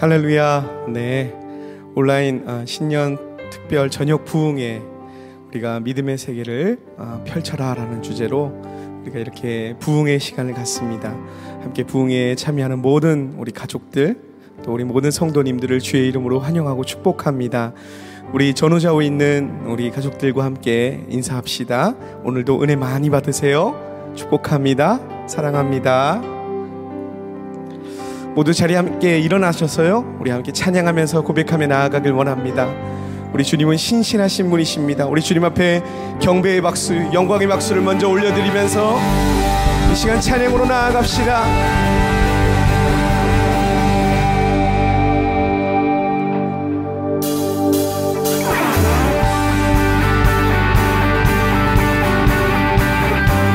할렐루야. 네, 온라인 신년특별 저녁부흥회, 우리가 믿음의 세계를 펼쳐라 라는 주제로 우리가 이렇게 부흥의 시간을 갖습니다. 함께 부흥에 참여하는 모든 우리 가족들, 또 우리 모든 성도님들을 주의 이름으로 환영하고 축복합니다. 우리 전우좌우 있는 우리 가족들과 함께 인사합시다. 오늘도 은혜 많이 받으세요. 축복합니다. 사랑합니다. 모두 자리 함께 일어나셔서요, 우리 함께 찬양하면서 고백하며 나아가길 원합니다. 우리 주님은 신실하신 분이십니다. 우리 주님 앞에 경배의 박수, 영광의 박수를 먼저 올려드리면서 이 시간 찬양으로 나아갑시다.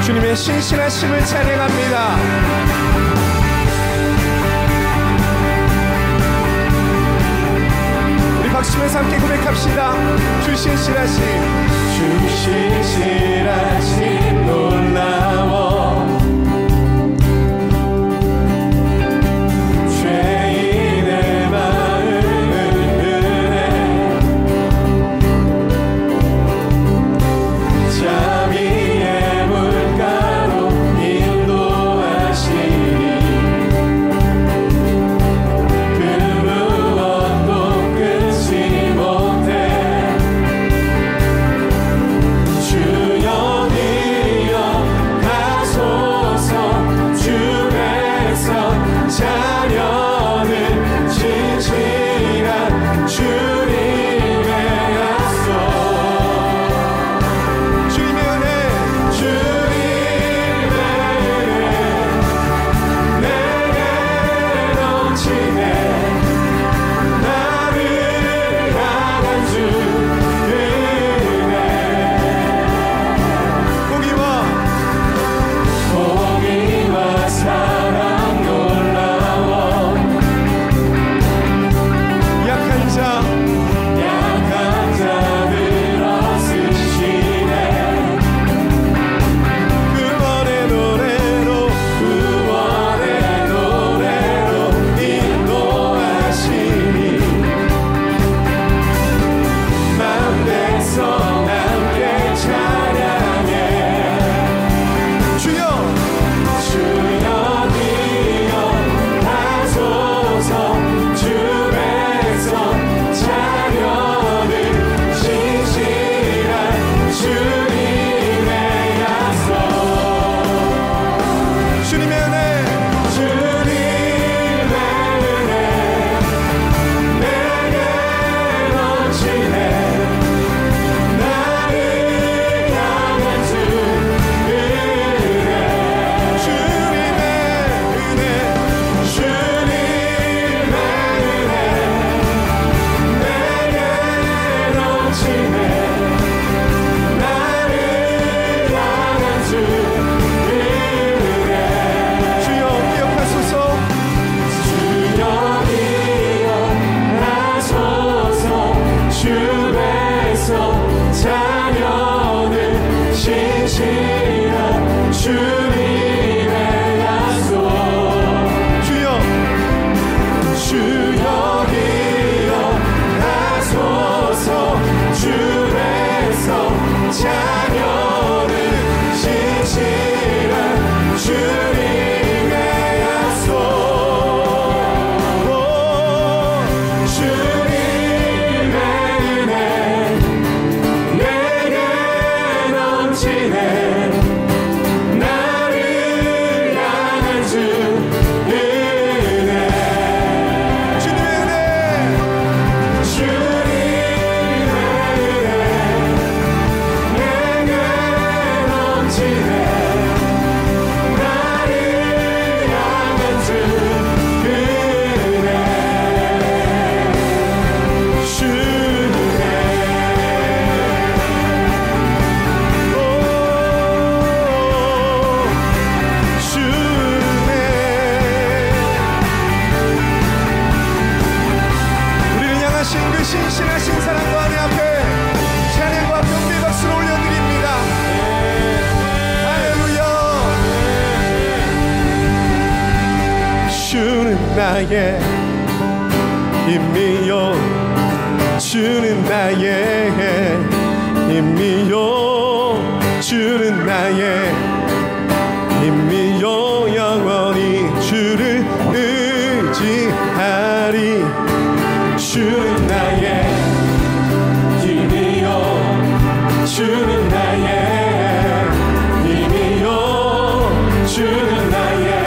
주님의 신실하심을 찬양합니다. 우리 박수면서 함께 고백합시다. 주 신실하심, 주 신실하심 놀라워, 죄인의 마음을 은혜 잠이 나의 힘이요 주는 나의 힘이요 주는 나의 힘이요 영원히 주를 의지하리 주는 나의 힘이요 주는 나의 힘이요 주는 나의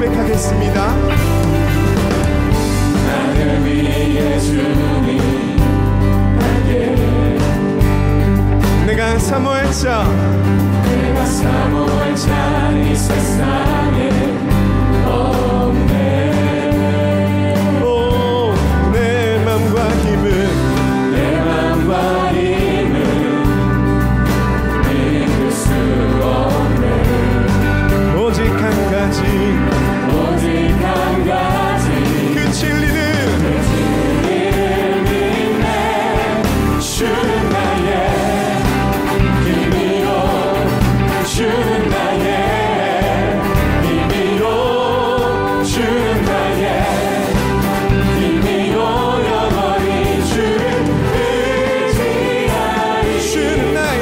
고백하겠습니다. 나를 위해 주님이 함께 내가 사모할 자 이 세상에 없네 오 내 맘과 힘을 믿을 수 없네 오직 한 가지 그 진리를 믿네 주는 나의 힘이요 주는 나의 힘이요 주는 나의 힘이요 영원히 주를 의지하리 주는 나의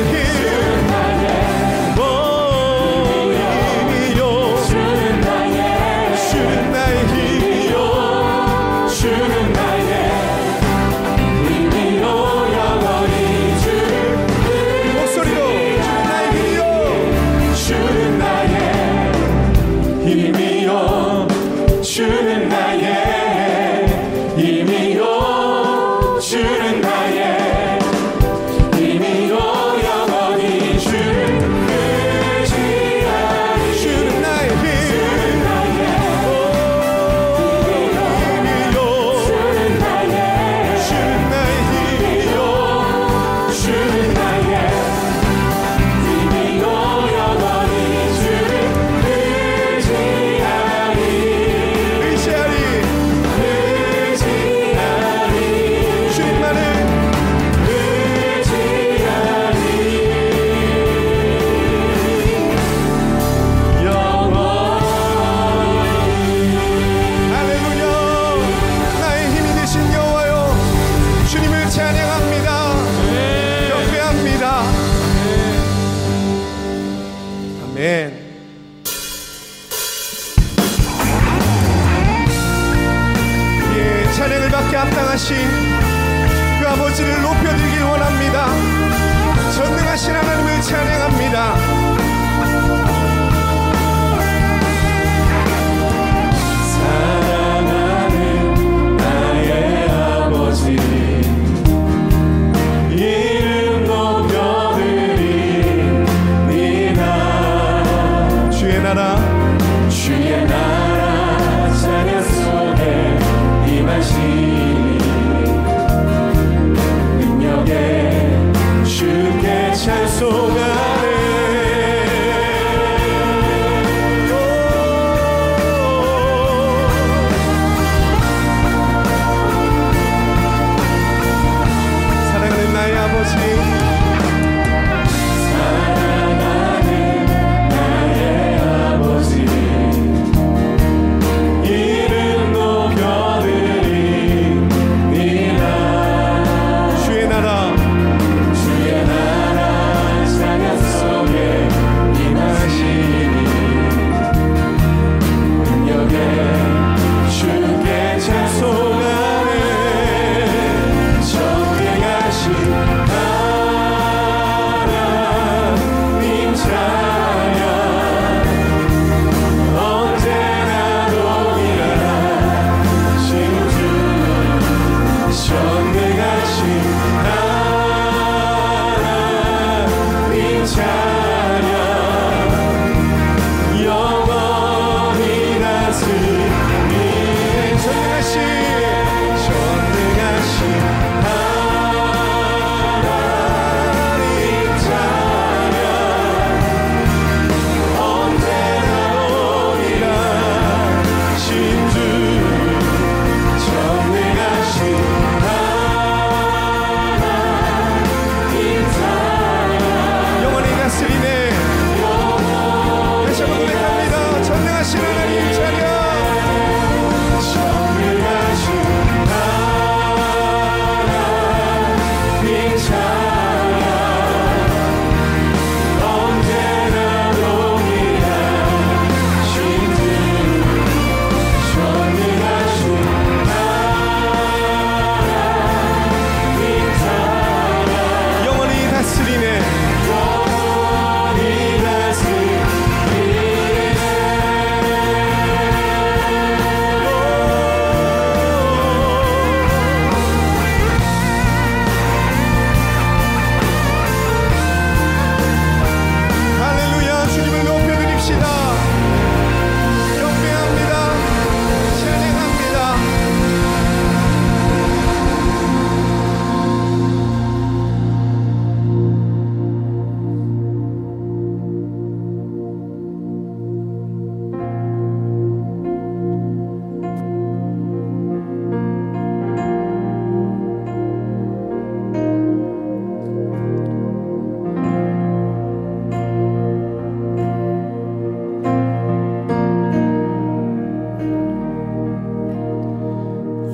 그 아버지를 높여드리길 원합니다. 전능하신 하나님을 찬양합니다. 사랑하는 나의 아버지 이름 높여드리리라 주의 나라 자녀 속에 임하시 주께 찬송하네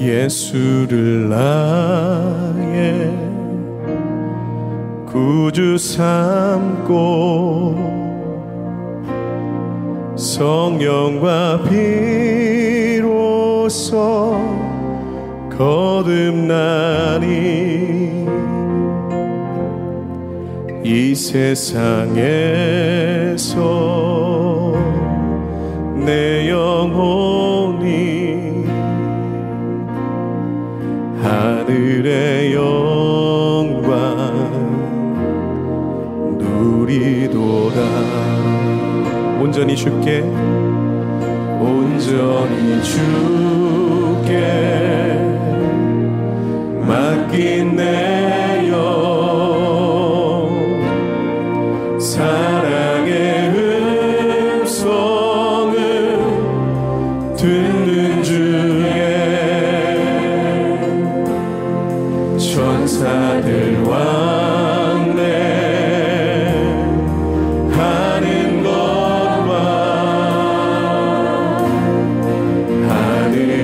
예수를 나의 구주 삼고 성령과 비로소 거듭나니 이 세상에서 내 영혼이 하늘의 영광 누리도다. 온전히 주께, 온전히 주께 맡긴 내 영 사랑의 음성을 듣는 주에 천사들 왕래하는 것과 하늘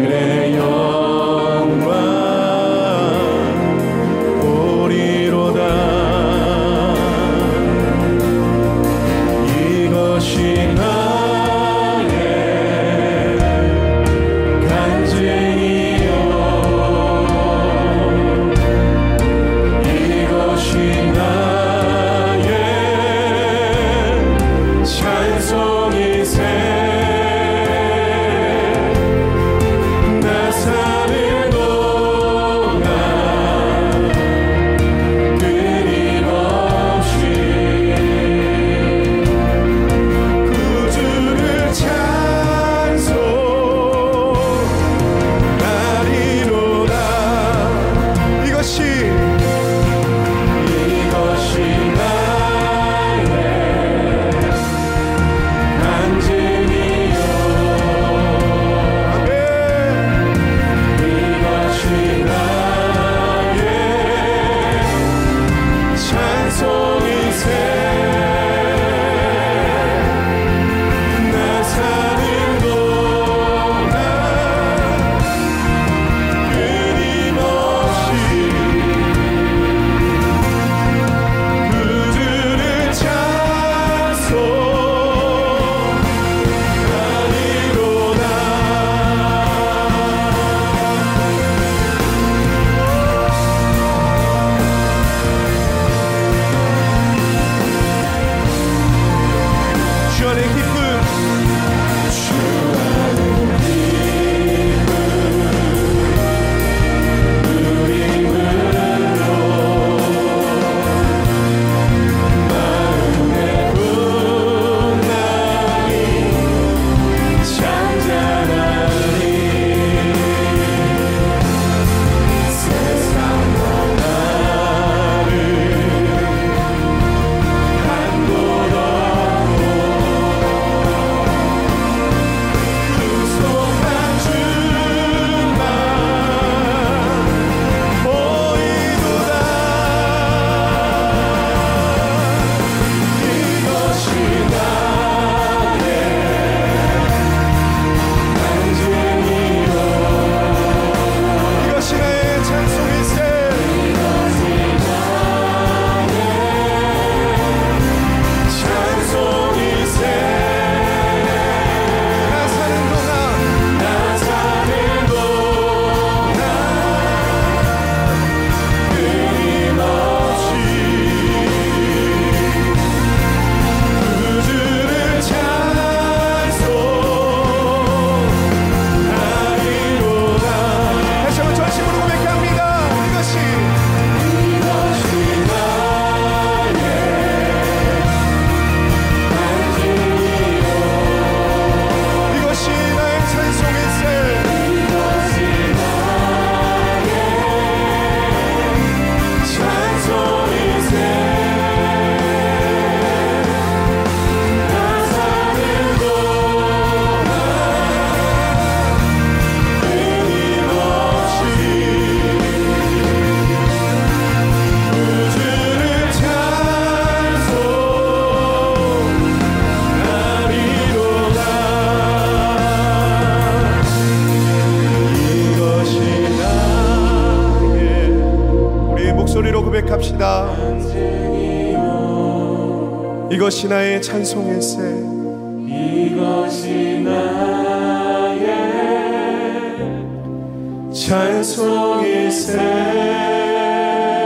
고백합시다. 이것이 나의 찬송일세. 이것이 나의 찬송일세.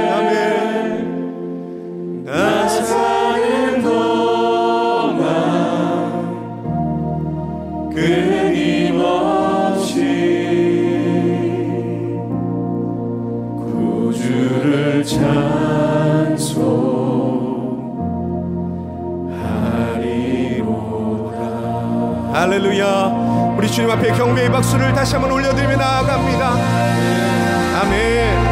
아멘. 나 사는 동안 끊임없이 구주를 찬송. 할렐루야. 우리 주님 앞에 경배의 박수를 다시 한번 올려드리며 나아갑니다. 아멘.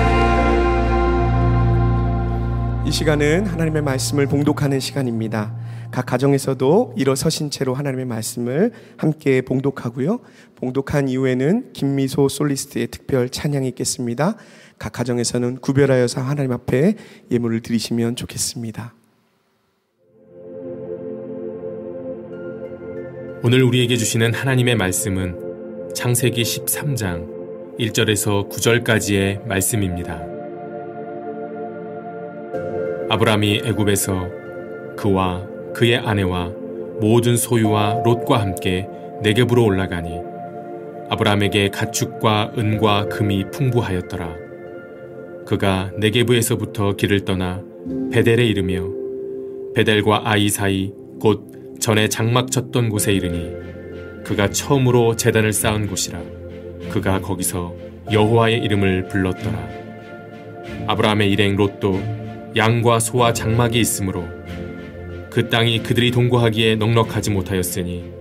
이 시간은 하나님의 말씀을 봉독하는 시간입니다. 각 가정에서도 일어서신 채로 하나님의 말씀을 함께 봉독하고요, 봉독한 이후에는 김미소 솔리스트의 특별 찬양이 있겠습니다. 각 가정에서는 구별하여서 하나님 앞에 예물을 드리시면 좋겠습니다. 오늘 우리에게 주시는 하나님의 말씀은 창세기 13장 1절에서 9절까지의 말씀입니다. 아브라함이 애굽에서 그와 그의 아내와 모든 소유와 롯과 함께 네겝으로 올라가니 아브라함에게 가축과 은과 금이 풍부하였더라. 그가 네겝에서부터 길을 떠나 베델에 이르며 베델과 아이 사이 곧 전에 장막 쳤던 곳에 이르니 그가 처음으로 제단을 쌓은 곳이라. 그가 거기서 여호와의 이름을 불렀더라. 아브라함의 일행 롯도 양과 소와 장막이 있으므로 그 땅이 그들이 동거하기에 넉넉하지 못하였으니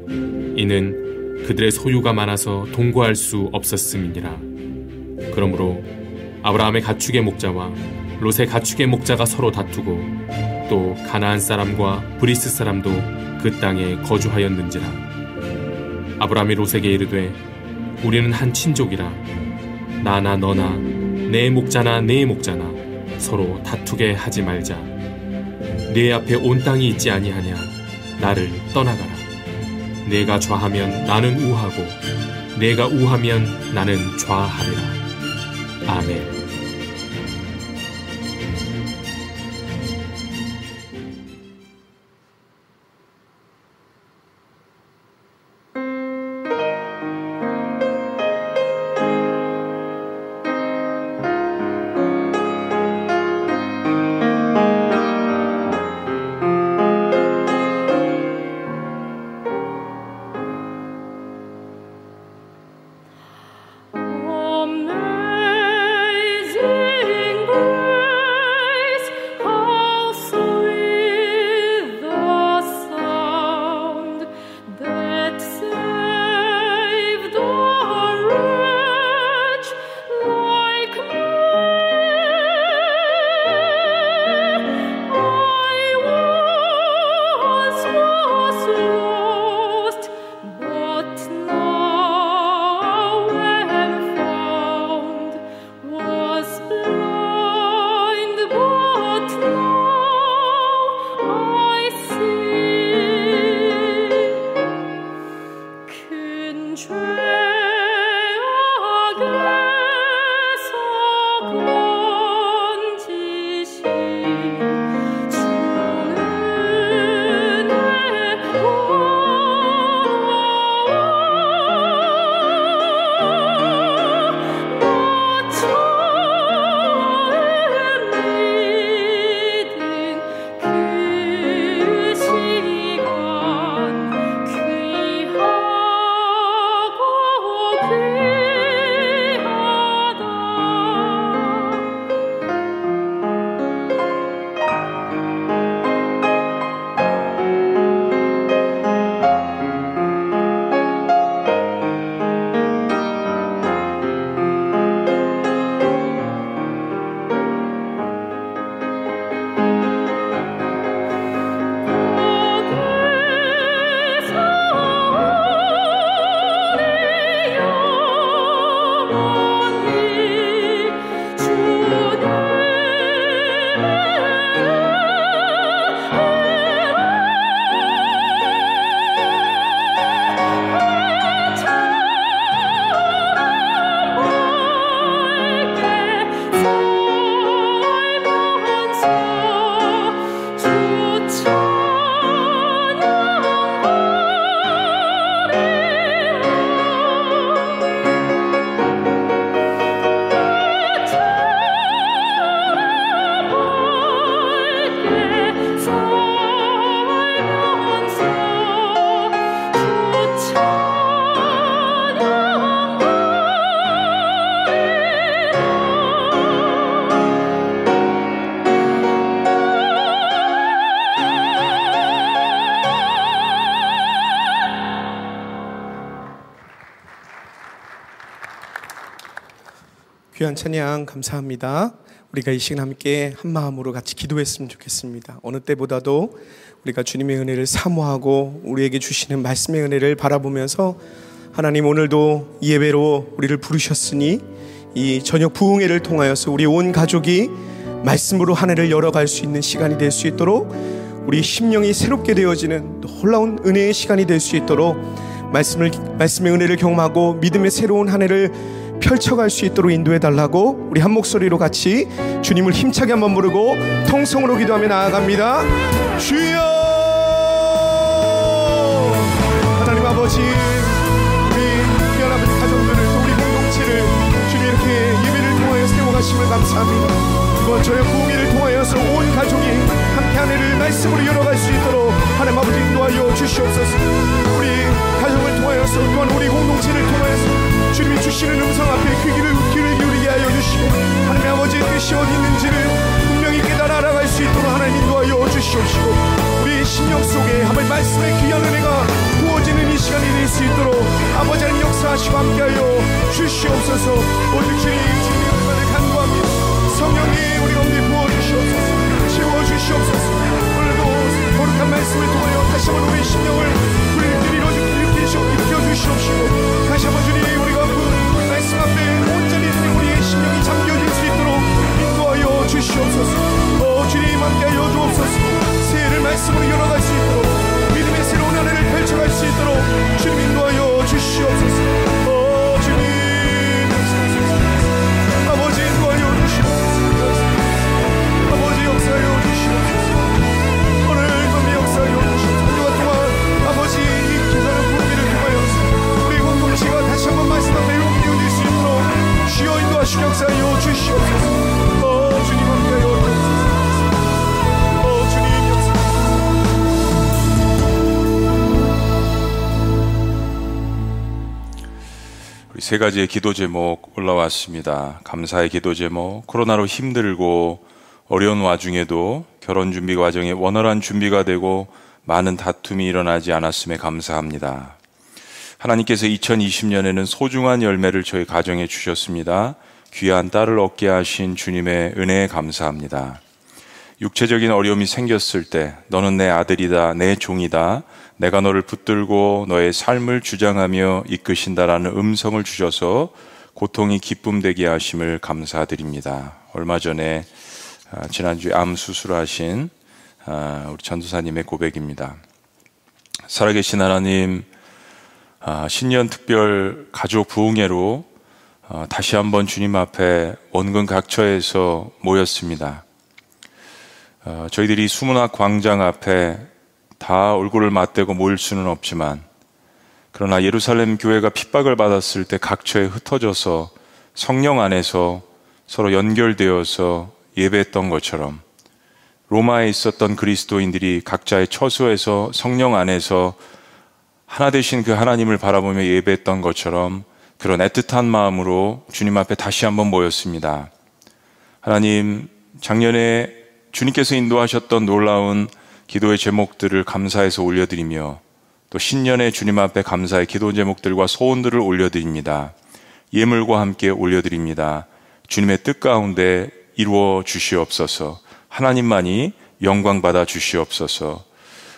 이는 그들의 소유가 많아서 동거할 수 없었음이니라. 그러므로 아브라함의 가축의 목자와 롯의 가축의 목자가 서로 다투고 또 가나안 사람과 브리스 사람도 그 땅에 거주하였는지라. 아브라함이 롯에게 이르되 우리는 한 친족이라. 나나 너나 내 목자나 내 목자나 서로 다투게 하지 말자. 네 앞에 온 땅이 있지 아니하냐. 나를 떠나가라. 내가 좌하면 나는 우하고 내가 우하면 나는 좌하리라. 아멘. 귀한 찬양 감사합니다. 우리가 이 시간 함께 한 마음으로 같이 기도했으면 좋겠습니다. 어느 때보다도 우리가 주님의 은혜를 사모하고 우리에게 주시는 말씀의 은혜를 바라보면서 하나님, 오늘도 예배로 우리를 부르셨으니 이 저녁 부흥회를 통하여서 우리 온 가족이 말씀으로 한 해를 열어갈 수 있는 시간이 될 수 있도록, 우리 심령이 새롭게 되어지는 놀라운 은혜의 시간이 될 수 있도록 말씀의 은혜를 경험하고 믿음의 새로운 한 해를 펼쳐갈 수 있도록 인도해달라고 우리 한 목소리로 같이 주님을 힘차게 한번 부르고 통성으로 기도하며 나아갑니다. 주여, 하나님 아버지, 우리 귀한 아버지 가족들을, 우리 공동체를 주님 이렇게 예배를 통하여 세워가심을 감사합니다. 이번 저녁 부흥회를 통하여서 온 가족이 함께 한 해를 말씀으로 열어갈 수 있도록 하나님 아버지 인도하여 주시옵소서. 우리 가족을 통하여서 또한 우리 공동체를 통하여서 주님이 주시는 음성 앞에 귀를 기울이게 하여 주시고, 하나님의 아버지의 뜻이 어디 있는지를 분명히 깨달아 알아갈 수 있도록 하나님 인도하여 주시옵시고, 우리 심령 속에 하나님의 말씀의 귀한 은혜가 부어지는 이 시간이 될 수 있도록 아버지 하나님 역사하시고 함께하여 주시옵소서. 오직 주님의 은혜만을 간구합니다. 성령님, 우리 가운데 부어주시옵소서, 채워주시옵소서. 오늘도 거룩한 말씀을 통하여 다시 한번 우리 심령을 일으켜주시옵시고, 다시 한번 주님, 우리가 그 말씀 앞에 온전히 우리의 심령이 잠겨질 수 있도록 인도하여 주시옵소서. 주님 함께하여 주옵소서. 새해를 말씀으로 열어갈 수 있도록, 믿음의 새로운 한 해를 펼쳐갈 수 있도록 주님 인도하여 주시옵소서. 주님 아버지 인도하여 주시옵소서. 아버지 역사하여 주시옵소서. 오늘 밤의 역사하여 주시옵소서. 한주간 동안 아버지 시가 다시 한번 말씀 앞에 옮겨질 수 있도록 주여 인도하시고 역사하여 주시옵소서. 주님 함께하여 주옵소서. 주님 역사하옵소서. 우리 세 가지의 기도 제목 올라왔습니다. 감사의 기도 제목, 코로나로 힘들고 어려운 와중에도 결혼 준비 과정에 원활한 준비가 되고 많은 다툼이 일어나지 않았음에 감사합니다. 하나님께서 2020년에는 소중한 열매를 저희 가정에 주셨습니다. 귀한 딸을 얻게 하신 주님의 은혜에 감사합니다. 육체적인 어려움이 생겼을 때 너는 내 아들이다, 내 종이다, 내가 너를 붙들고 너의 삶을 주장하며 이끄신다라는 음성을 주셔서 고통이 기쁨되게 하심을 감사드립니다. 얼마 전에 지난주에 암 수술하신 우리 전도사님의 고백입니다. 살아계신 하나님, 신년특별 가족 부흥회로 다시 한번 주님 앞에 원근 각처에서 모였습니다. 저희들이 수문학 광장 앞에 다 얼굴을 맞대고 모일 수는 없지만, 그러나 예루살렘 교회가 핍박을 받았을 때 각처에 흩어져서 성령 안에서 서로 연결되어서 예배했던 것처럼, 로마에 있었던 그리스도인들이 각자의 처소에서 성령 안에서 하나 되신 그 하나님을 바라보며 예배했던 것처럼, 그런 애틋한 마음으로 주님 앞에 다시 한번 모였습니다. 하나님, 작년에 주님께서 인도하셨던 놀라운 기도의 제목들을 감사해서 올려드리며, 또 신년에 주님 앞에 감사의 기도 제목들과 소원들을 올려드립니다. 예물과 함께 올려드립니다. 주님의 뜻 가운데 이루어 주시옵소서. 하나님만이 영광 받아 주시옵소서.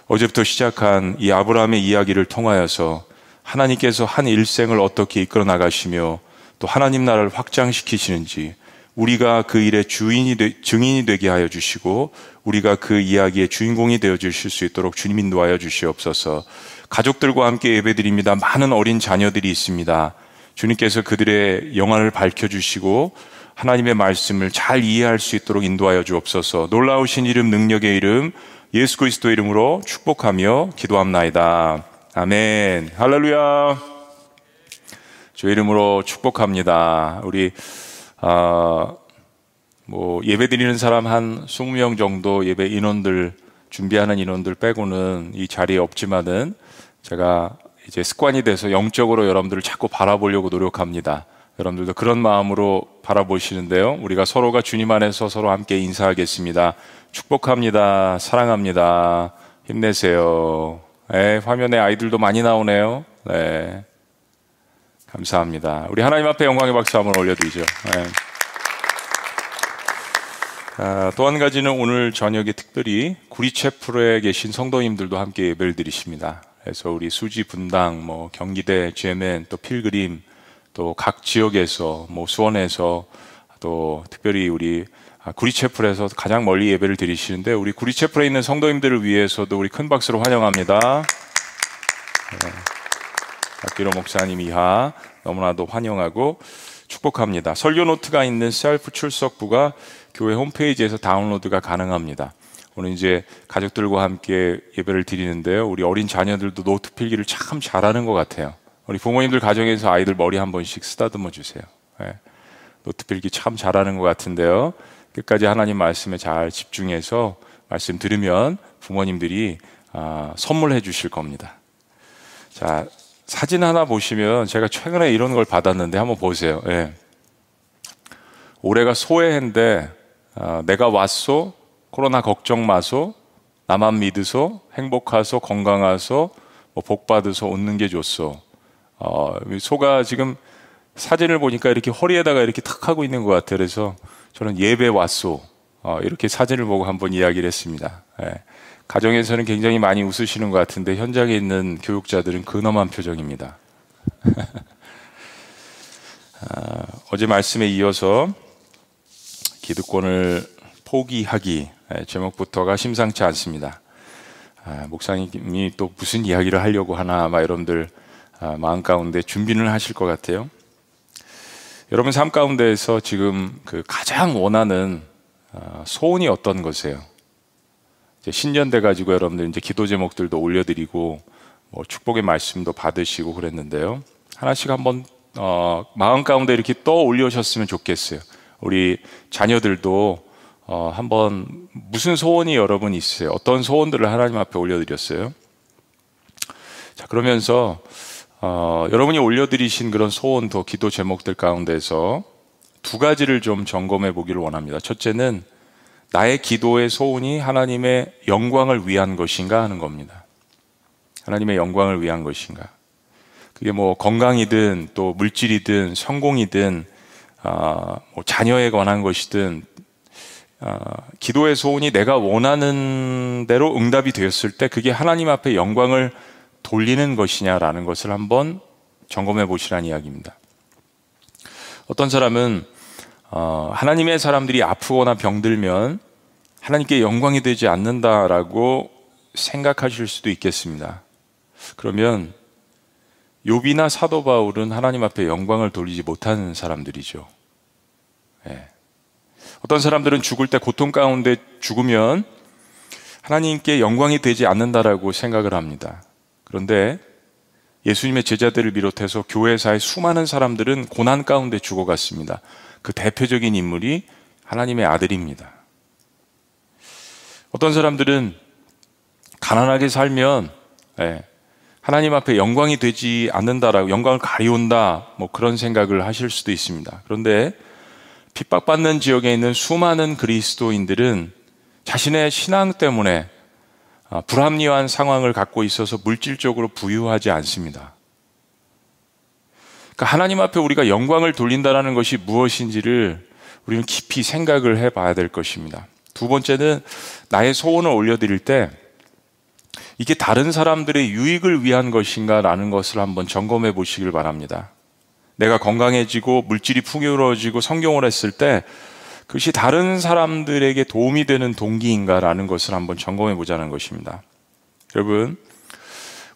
어제부터 시작한 이 아브라함의 이야기를 통하여서 하나님께서 한 일생을 어떻게 이끌어 나가시며 또 하나님 나라를 확장시키시는지, 우리가 그 일의 증인이 되게 하여 주시고, 우리가 그 이야기의 주인공이 되어 주실 수 있도록 주님 인도하여 주시옵소서. 가족들과 함께 예배드립니다. 많은 어린 자녀들이 있습니다. 주님께서 그들의 영안을 밝혀주시고 하나님의 말씀을 잘 이해할 수 있도록 인도하여 주옵소서. 놀라우신 이름, 능력의 이름, 예수 그리스도의 이름으로 축복하며 기도합나이다. 아멘. 할렐루야. 저 이름으로 축복합니다. 우리 예배드리는 사람 한 20명 정도 예배 인원들, 준비하는 인원들 빼고는 이 자리에 없지만은, 제가 이제 습관이 돼서 영적으로 여러분들을 자꾸 바라보려고 노력합니다. 여러분들도 그런 마음으로 바라보시는데요, 우리가 서로가 주님 안에서 서로 함께 인사하겠습니다. 축복합니다. 사랑합니다. 힘내세요. 화면에 아이들도 많이 나오네요. 감사합니다. 우리 하나님 앞에 영광의 박수 한번 올려드리죠. 또 한 가지는 오늘 저녁에 특별히 구리체프로에 계신 성도님들도 함께 예배를 드리십니다. 그래서 우리 수지 분당, 경기대, GMN, 또 필그림, 또 각 지역에서 수원에서 또 특별히 우리 구리체프로에서 가장 멀리 예배를 드리시는데 우리 구리체프로에 있는 성도님들을 위해서도 우리 큰 박수로 환영합니다. 네. 박기로 목사님 이하 너무나도 환영하고 축복합니다. 설교 노트가 있는 셀프 출석부가 교회 홈페이지에서 다운로드가 가능합니다. 오늘 이제 가족들과 함께 예배를 드리는데요, 우리 어린 자녀들도 노트 필기를 참 잘하는 것 같아요. 우리 부모님들 가정에서 아이들 머리 한 번씩 쓰다듬어 주세요. 네. 노트 필기 참 잘하는 것 같은데요, 끝까지 하나님 말씀에 잘 집중해서 말씀 들으면 부모님들이 선물해 주실 겁니다. 자, 사진 하나 보시면 제가 최근에 이런 걸 받았는데 한번 보세요. 예. 올해가 소의 해인데 내가 왔소, 코로나 걱정 마소, 나만 믿으소, 행복하소, 건강하소, 복 받으소, 웃는 게 좋소. 소가 지금 사진을 보니까 이렇게 허리에다가 이렇게 탁 하고 있는 것 같아요. 그래서 저는 예배 왔소, 이렇게 사진을 보고 한번 이야기를 했습니다. 예. 가정에서는 굉장히 많이 웃으시는 것 같은데 현장에 있는 교육자들은 근엄한 표정입니다. 어제 말씀에 이어서 기득권을 포기하기, 제목부터가 심상치 않습니다. 목사님이 또 무슨 이야기를 하려고 하나 여러분들 마음 가운데 준비는 하실 것 같아요. 여러분 삶 가운데에서 지금 가장 원하는 소원이 어떤 거세요? 신년돼 가지고 여러분들 이제 기도 제목들도 올려드리고 축복의 말씀도 받으시고 그랬는데요, 하나씩 한번 마음 가운데 이렇게 떠올려셨으면 좋겠어요. 우리 자녀들도 한번 무슨 소원이 여러분 있으세요? 어떤 소원들을 하나님 앞에 올려드렸어요? 자, 그러면서 여러분이 올려드리신 그런 소원도 기도 제목들 가운데서 두 가지를 좀 점검해 보기를 원합니다. 첫째는 나의 기도의 소원이 하나님의 영광을 위한 것인가 하는 겁니다. 하나님의 영광을 위한 것인가. 그게 건강이든 또 물질이든 성공이든 자녀에 관한 것이든 기도의 소원이 내가 원하는 대로 응답이 되었을 때 그게 하나님 앞에 영광을 돌리는 것이냐라는 것을 한번 점검해 보시라는 이야기입니다. 어떤 사람은 하나님의 사람들이 아프거나 병들면 하나님께 영광이 되지 않는다라고 생각하실 수도 있겠습니다. 그러면 욥이나 사도 바울은 하나님 앞에 영광을 돌리지 못하는 사람들이죠. 예. 어떤 사람들은 죽을 때 고통 가운데 죽으면 하나님께 영광이 되지 않는다라고 생각을 합니다. 그런데 예수님의 제자들을 비롯해서 교회사의 수많은 사람들은 고난 가운데 죽어갔습니다. 그 대표적인 인물이 하나님의 아들입니다. 어떤 사람들은 가난하게 살면 하나님 앞에 영광이 되지 않는다라고, 영광을 가리운다 그런 생각을 하실 수도 있습니다. 그런데 핍박받는 지역에 있는 수많은 그리스도인들은 자신의 신앙 때문에 불합리한 상황을 갖고 있어서 물질적으로 부유하지 않습니다. 그러니까 하나님 앞에 우리가 영광을 돌린다는 것이 무엇인지를 우리는 깊이 생각을 해봐야 될 것입니다. 두 번째는 나의 소원을 올려드릴 때 이게 다른 사람들의 유익을 위한 것인가 라는 것을 한번 점검해 보시길 바랍니다. 내가 건강해지고 물질이 풍요로워지고 성경을 했을 때 그것이 다른 사람들에게 도움이 되는 동기인가 라는 것을 한번 점검해 보자는 것입니다. 여러분,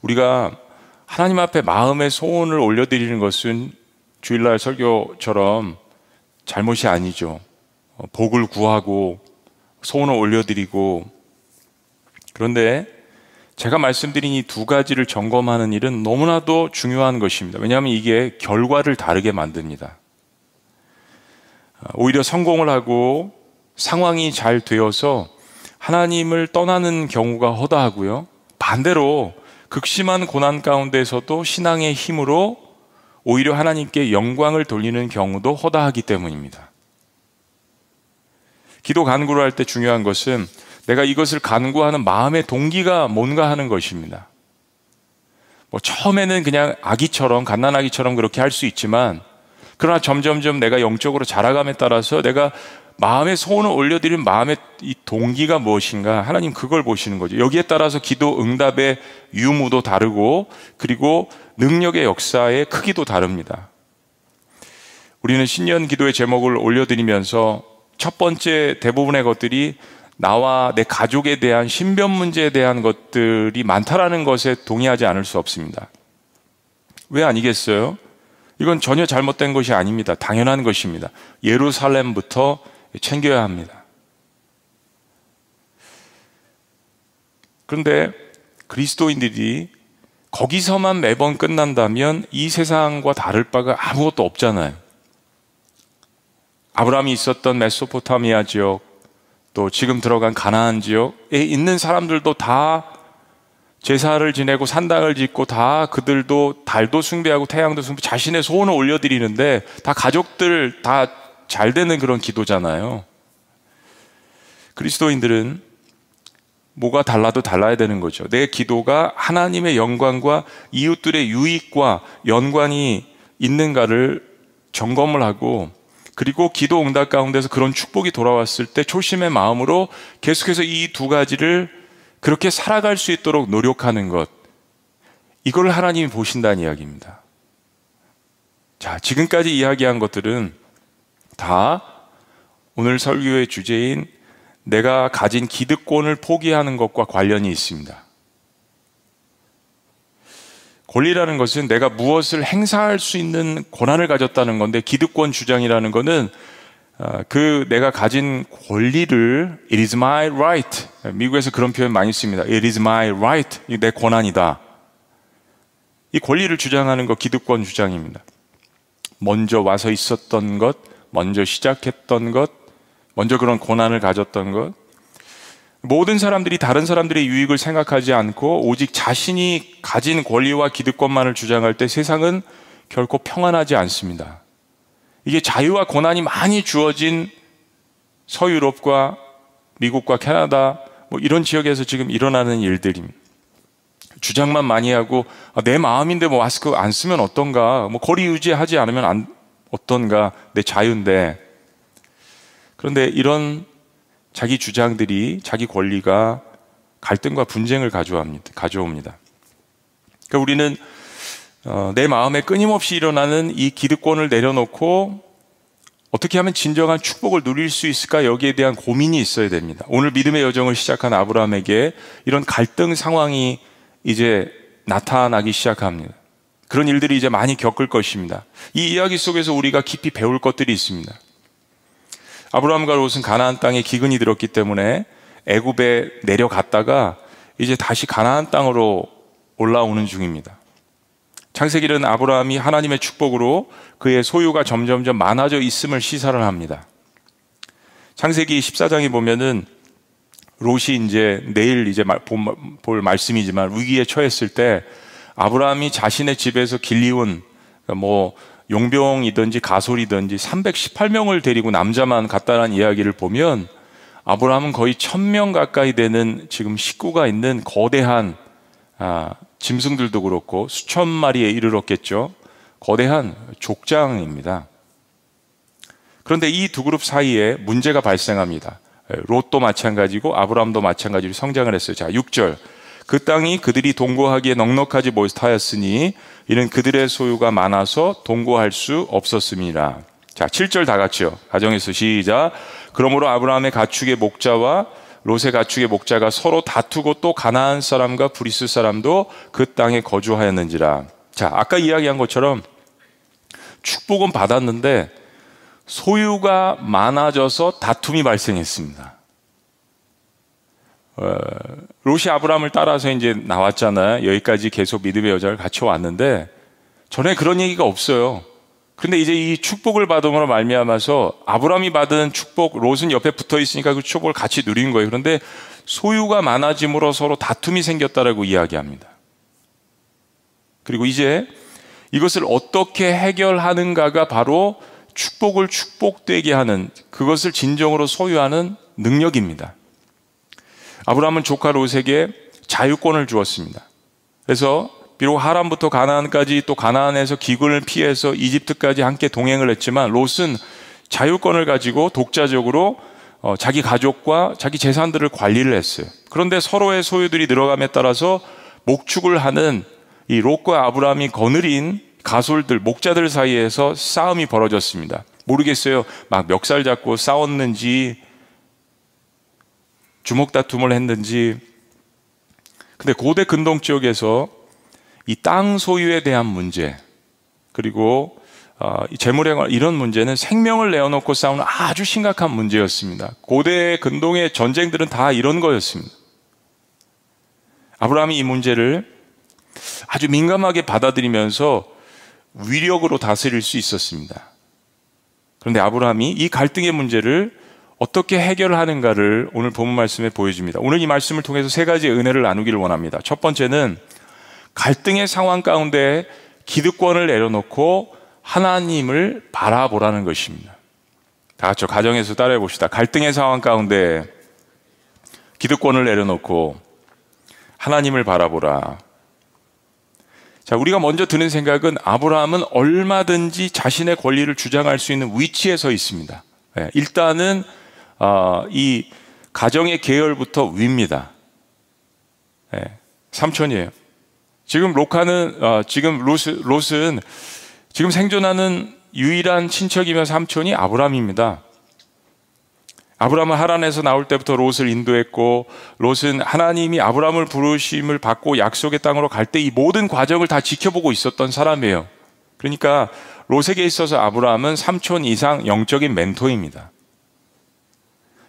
우리가 하나님 앞에 마음의 소원을 올려드리는 것은 주일날 설교처럼 잘못이 아니죠. 복을 구하고 소원을 올려드리고, 그런데 제가 말씀드린 이 두 가지를 점검하는 일은 너무나도 중요한 것입니다. 왜냐하면 이게 결과를 다르게 만듭니다. 오히려 성공을 하고 상황이 잘 되어서 하나님을 떠나는 경우가 허다하고요, 반대로 극심한 고난 가운데서도 신앙의 힘으로 오히려 하나님께 영광을 돌리는 경우도 허다하기 때문입니다. 기도 간구를 할 때 중요한 것은 내가 이것을 간구하는 마음의 동기가 뭔가 하는 것입니다. 처음에는 그냥 아기처럼, 갓난아기처럼 그렇게 할 수 있지만 그러나 점점점 내가 영적으로 자라감에 따라서 내가 마음의 소원을 올려드리는 마음의 이 동기가 무엇인가, 하나님 그걸 보시는 거죠. 여기에 따라서 기도 응답의 유무도 다르고 그리고 능력의 역사의 크기도 다릅니다. 우리는 신년 기도의 제목을 올려드리면서 첫 번째 대부분의 것들이 나와 내 가족에 대한 신변 문제에 대한 것들이 많다라는 것에 동의하지 않을 수 없습니다. 왜 아니겠어요? 이건 전혀 잘못된 것이 아닙니다. 당연한 것입니다. 예루살렘부터 챙겨야 합니다. 그런데 그리스도인들이 거기서만 매번 끝난다면 이 세상과 다를 바가 아무것도 없잖아요. 아브라함이 있었던 메소포타미아 지역, 또 지금 들어간 가나안 지역에 있는 사람들도 다 제사를 지내고 산당을 짓고 다 그들도 달도 숭배하고 태양도 숭배, 자신의 소원을 올려드리는데 다 가족들 다 잘 되는 그런 기도잖아요. 그리스도인들은 뭐가 달라도 달라야 되는 거죠. 내 기도가 하나님의 영광과 이웃들의 유익과 연관이 있는가를 점검을 하고, 그리고 기도 응답 가운데서 그런 축복이 돌아왔을 때 초심의 마음으로 계속해서 이 두 가지를 그렇게 살아갈 수 있도록 노력하는 것, 이걸 하나님이 보신다는 이야기입니다. 자, 지금까지 이야기한 것들은 다 오늘 설교의 주제인 내가 가진 기득권을 포기하는 것과 관련이 있습니다. 권리라는 것은 내가 무엇을 행사할 수 있는 권한을 가졌다는 건데, 기득권 주장이라는 것은 그 내가 가진 권리를 It is my right, 미국에서 그런 표현 많이 씁니다. It is my right, 이게 내 권한이다. 이 권리를 주장하는 거 기득권 주장입니다. 먼저 와서 있었던 것, 먼저 시작했던 것, 먼저 그런 권한을 가졌던 것. 모든 사람들이 다른 사람들의 유익을 생각하지 않고 오직 자신이 가진 권리와 기득권만을 주장할 때 세상은 결코 평안하지 않습니다. 이게 자유와 권한이 많이 주어진 서유럽과 미국과 캐나다 뭐 이런 지역에서 지금 일어나는 일들입니다. 주장만 많이 하고, 아, 내 마음인데 뭐 마스크 안 쓰면 어떤가, 뭐 거리 유지하지 않으면 어떤가, 내 자유인데. 그런데 이런 자기 주장들이, 자기 권리가 갈등과 분쟁을 가져옵니다. 그러니까 우리는 내 마음에 끊임없이 일어나는 이 기득권을 내려놓고 어떻게 하면 진정한 축복을 누릴 수 있을까, 여기에 대한 고민이 있어야 됩니다. 오늘 믿음의 여정을 시작한 아브라함에게 이런 갈등 상황이 이제 나타나기 시작합니다. 그런 일들이 이제 많이 겪을 것입니다. 이 이야기 속에서 우리가 깊이 배울 것들이 있습니다. 아브라함과 롯은 가나안 땅에 기근이 들었기 때문에 애굽에 내려갔다가 이제 다시 가나안 땅으로 올라오는 중입니다. 창세기는 아브라함이 하나님의 축복으로 그의 소유가 점점점 많아져 있음을 시사를 합니다. 창세기 14장에 보면은 롯이 이제 내일 이제 볼 말씀이지만 위기에 처했을 때 아브라함이 자신의 집에서 길리온, 뭐 용병이든지 가솔이든지 318명을 데리고 남자만 갔다는 이야기를 보면 아브라함은 거의 1000명 가까이 되는 지금 식구가 있는 거대한 짐승들도 그렇고 수천 마리에 이르렀겠죠. 거대한 족장입니다. 그런데 이 두 그룹 사이에 문제가 발생합니다. 롯도 마찬가지고 아브라함도 마찬가지로 성장을 했어요. 자, 6절. 그 땅이 그들이 동거하기에 넉넉하지 못하였으니 이는 그들의 소유가 많아서 동거할 수 없었습니다. 자, 7절 다 같이요. 가정에서 시작. 그러므로 아브라함의 가축의 목자와 롯의 가축의 목자가 서로 다투고 또 가나안 사람과 브리스 사람도 그 땅에 거주하였는지라. 자, 아까 이야기한 것처럼 축복은 받았는데 소유가 많아져서 다툼이 발생했습니다. 롯이 아브라함을 따라서 이제 나왔잖아요. 여기까지 계속 믿음의 여자를 같이 왔는데 전에 그런 얘기가 없어요. 근데 이제 이 축복을 받음으로 말미암아서 아브라함이 받은 축복, 롯은 옆에 붙어 있으니까 그 축복을 같이 누린 거예요. 그런데 소유가 많아짐으로 서로 다툼이 생겼다라고 이야기합니다. 그리고 이제 이것을 어떻게 해결하는가가 바로 축복을 축복되게 하는, 그것을 진정으로 소유하는 능력입니다. 아브라함은 조카 롯에게 자유권을 주었습니다. 그래서 비록 하람부터 가나안까지 또 가나안에서 기근을 피해서 이집트까지 함께 동행을 했지만 롯은 자유권을 가지고 독자적으로 자기 가족과 자기 재산들을 관리를 했어요. 그런데 서로의 소유들이 늘어감에 따라서 목축을 하는 이 롯과 아브라함이 거느린 가솔들, 목자들 사이에서 싸움이 벌어졌습니다. 모르겠어요. 막 멱살 잡고 싸웠는지 주먹 다툼을 했는지. 근데 고대 근동 지역에서 이 땅 소유에 대한 문제 그리고 재물에 관한 이런 문제는 생명을 내어놓고 싸우는 아주 심각한 문제였습니다. 고대 근동의 전쟁들은 다 이런 거였습니다. 아브라함이 이 문제를 아주 민감하게 받아들이면서 위력으로 다스릴 수 있었습니다. 그런데 아브라함이 이 갈등의 문제를 어떻게 해결하는가를 오늘 본문 말씀에 보여줍니다. 오늘 이 말씀을 통해서 세 가지의 은혜를 나누기를 원합니다. 첫 번째는 갈등의 상황 가운데 기득권을 내려놓고 하나님을 바라보라는 것입니다. 다 같이 가정에서 따라해 봅시다. 갈등의 상황 가운데 기득권을 내려놓고 하나님을 바라보라. 자, 우리가 먼저 드는 생각은 아브라함은 얼마든지 자신의 권리를 주장할 수 있는 위치에 서 있습니다. 일단은 이 가정의 계열부터 위입니다. 삼촌이에요. 지금 롯은 지금 생존하는 유일한 친척이며 삼촌이 아브람입니다. 아브람은 하란에서 나올 때부터 롯을 인도했고 롯은 하나님이 아브람을 부르심을 받고 약속의 땅으로 갈 때 이 모든 과정을 다 지켜보고 있었던 사람이에요. 그러니까 롯에게 있어서 아브람은 삼촌 이상 영적인 멘토입니다.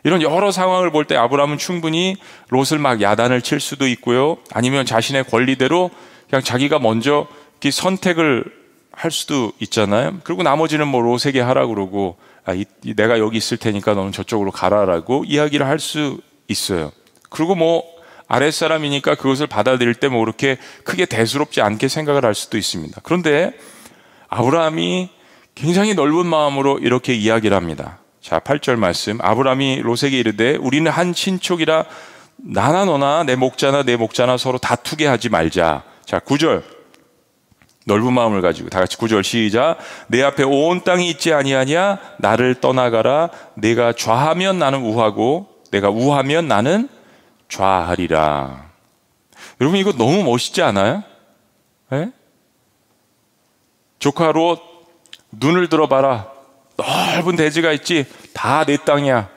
이런 여러 상황을 볼 때 아브람은 충분히 롯을 막 야단을 칠 수도 있고요. 아니면 자신의 권리대로 그냥 자기가 먼저 이렇게 선택을 할 수도 있잖아요. 그리고 나머지는 뭐 롯에게 하라 그러고 내가 여기 있을 테니까 너는 저쪽으로 가라라고 이야기를 할 수 있어요. 그리고 뭐 아랫사람이니까 그것을 받아들일 때 뭐 그렇게 크게 대수롭지 않게 생각을 할 수도 있습니다. 그런데 아브라함이 굉장히 넓은 마음으로 이렇게 이야기를 합니다. 자, 8절 말씀. 아브라함이 롯에게 이르되 우리는 한 친족이라 나나 너나 내 목자나 서로 다투게 하지 말자. 자, 9절. 넓은 마음을 가지고 다 같이 9절 시작. 내 앞에 온 땅이 있지 아니하냐? 나를 떠나가라. 내가 좌하면 나는 우하고 내가 우하면 나는 좌하리라. 여러분 이거 너무 멋있지 않아요? 네? 조카 롯 눈을 들어봐라. 넓은 대지가 있지. 다 내 땅이야.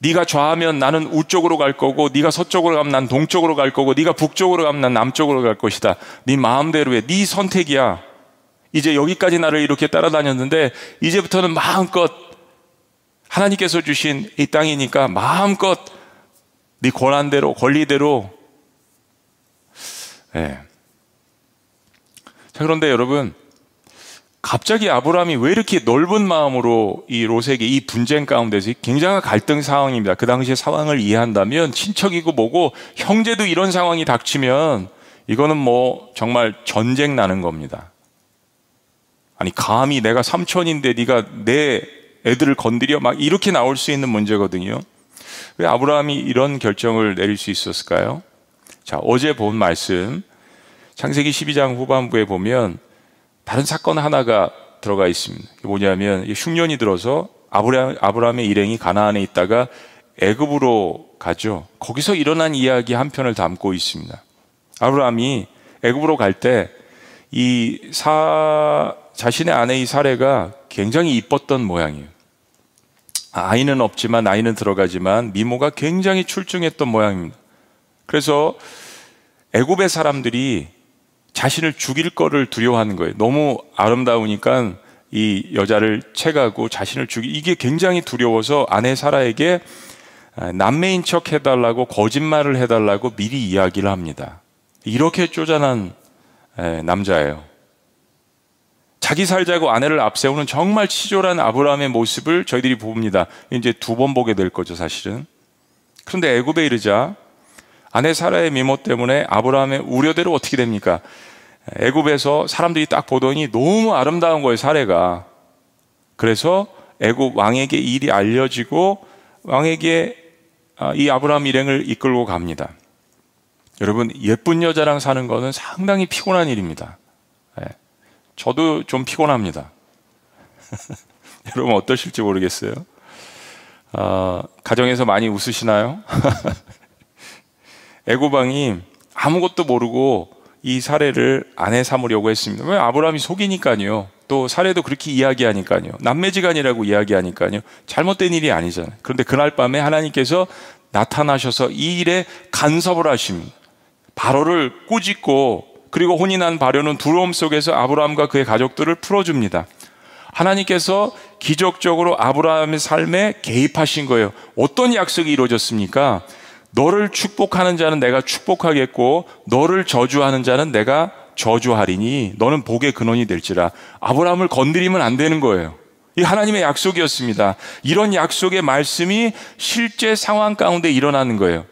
네가 좌하면 나는 우쪽으로 갈 거고 네가 서쪽으로 가면 난 동쪽으로 갈 거고 네가 북쪽으로 가면 난 남쪽으로 갈 것이다. 네 마음대로 해. 네 선택이야. 이제 여기까지 나를 이렇게 따라다녔는데 이제부터는 마음껏 하나님께서 주신 이 땅이니까 마음껏 네 권한대로 권리대로. 네. 자, 그런데 여러분 갑자기 아브라함이 왜 이렇게 넓은 마음으로 이 롯에게 이 분쟁 가운데서 굉장한 갈등 상황입니다. 그 당시의 상황을 이해한다면 친척이고 뭐고 형제도 이런 상황이 닥치면 이거는 뭐 정말 전쟁 나는 겁니다. 아니 감히 내가 삼촌인데 네가 내 애들을 건드려 막 이렇게 나올 수 있는 문제거든요. 왜 아브라함이 이런 결정을 내릴 수 있었을까요? 자, 어제 본 말씀 창세기 12장 후반부에 보면 다른 사건 하나가 들어가 있습니다. 뭐냐면 흉년이 들어서 아브라함의 일행이 가나안에 있다가 애굽으로 가죠. 거기서 일어난 이야기 한 편을 담고 있습니다. 아브라함이 애굽으로 갈 때 이 자신의 아내의 사례가 굉장히 이뻤던 모양이에요. 아이는 없지만 나이는 들어가지만 미모가 굉장히 출중했던 모양입니다. 그래서 애굽의 사람들이 자신을 죽일 거를 두려워하는 거예요. 너무 아름다우니까 이 여자를 채가고 자신을 죽이 이게 굉장히 두려워서 아내 사라에게 남매인 척 해달라고 거짓말을 해달라고 미리 이야기를 합니다. 이렇게 쪼잔한 남자예요. 자기 살자고 아내를 앞세우는 정말 치졸한 아브라함의 모습을 저희들이 봅니다. 이제 두 번 보게 될 거죠, 사실은. 그런데 애굽에 이르자 아내 사라의 미모 때문에 아브라함의 우려대로 어떻게 됩니까? 애굽에서 사람들이 딱 보더니 너무 아름다운 거예요, 사례가. 그래서 애굽 왕에게 일이 알려지고 왕에게 이 아브라함 일행을 이끌고 갑니다. 여러분, 예쁜 여자랑 사는 거는 상당히 피곤한 일입니다. 예. 저도 좀 피곤합니다. 여러분 어떠실지 모르겠어요. 가정에서 많이 웃으시나요? 애고방이 아무것도 모르고 이 사례를 아내 삼으려고 했습니다. 왜? 아브라함이 속이니까요. 또 사례도 그렇게 이야기하니까요. 남매지간이라고 이야기하니까요. 잘못된 일이 아니잖아요. 그런데 그날 밤에 하나님께서 나타나셔서 이 일에 간섭을 하십니다. 바로를 꾸짖고, 그리고 혼이 난 바로는 두려움 속에서 아브라함과 그의 가족들을 풀어줍니다. 하나님께서 기적적으로 아브라함의 삶에 개입하신 거예요. 어떤 약속이 이루어졌습니까? 너를 축복하는 자는 내가 축복하겠고 너를 저주하는 자는 내가 저주하리니 너는 복의 근원이 될지라. 아브라함을 건드리면 안 되는 거예요. 이 하나님의 약속이었습니다. 이런 약속의 말씀이 실제 상황 가운데 일어나는 거예요.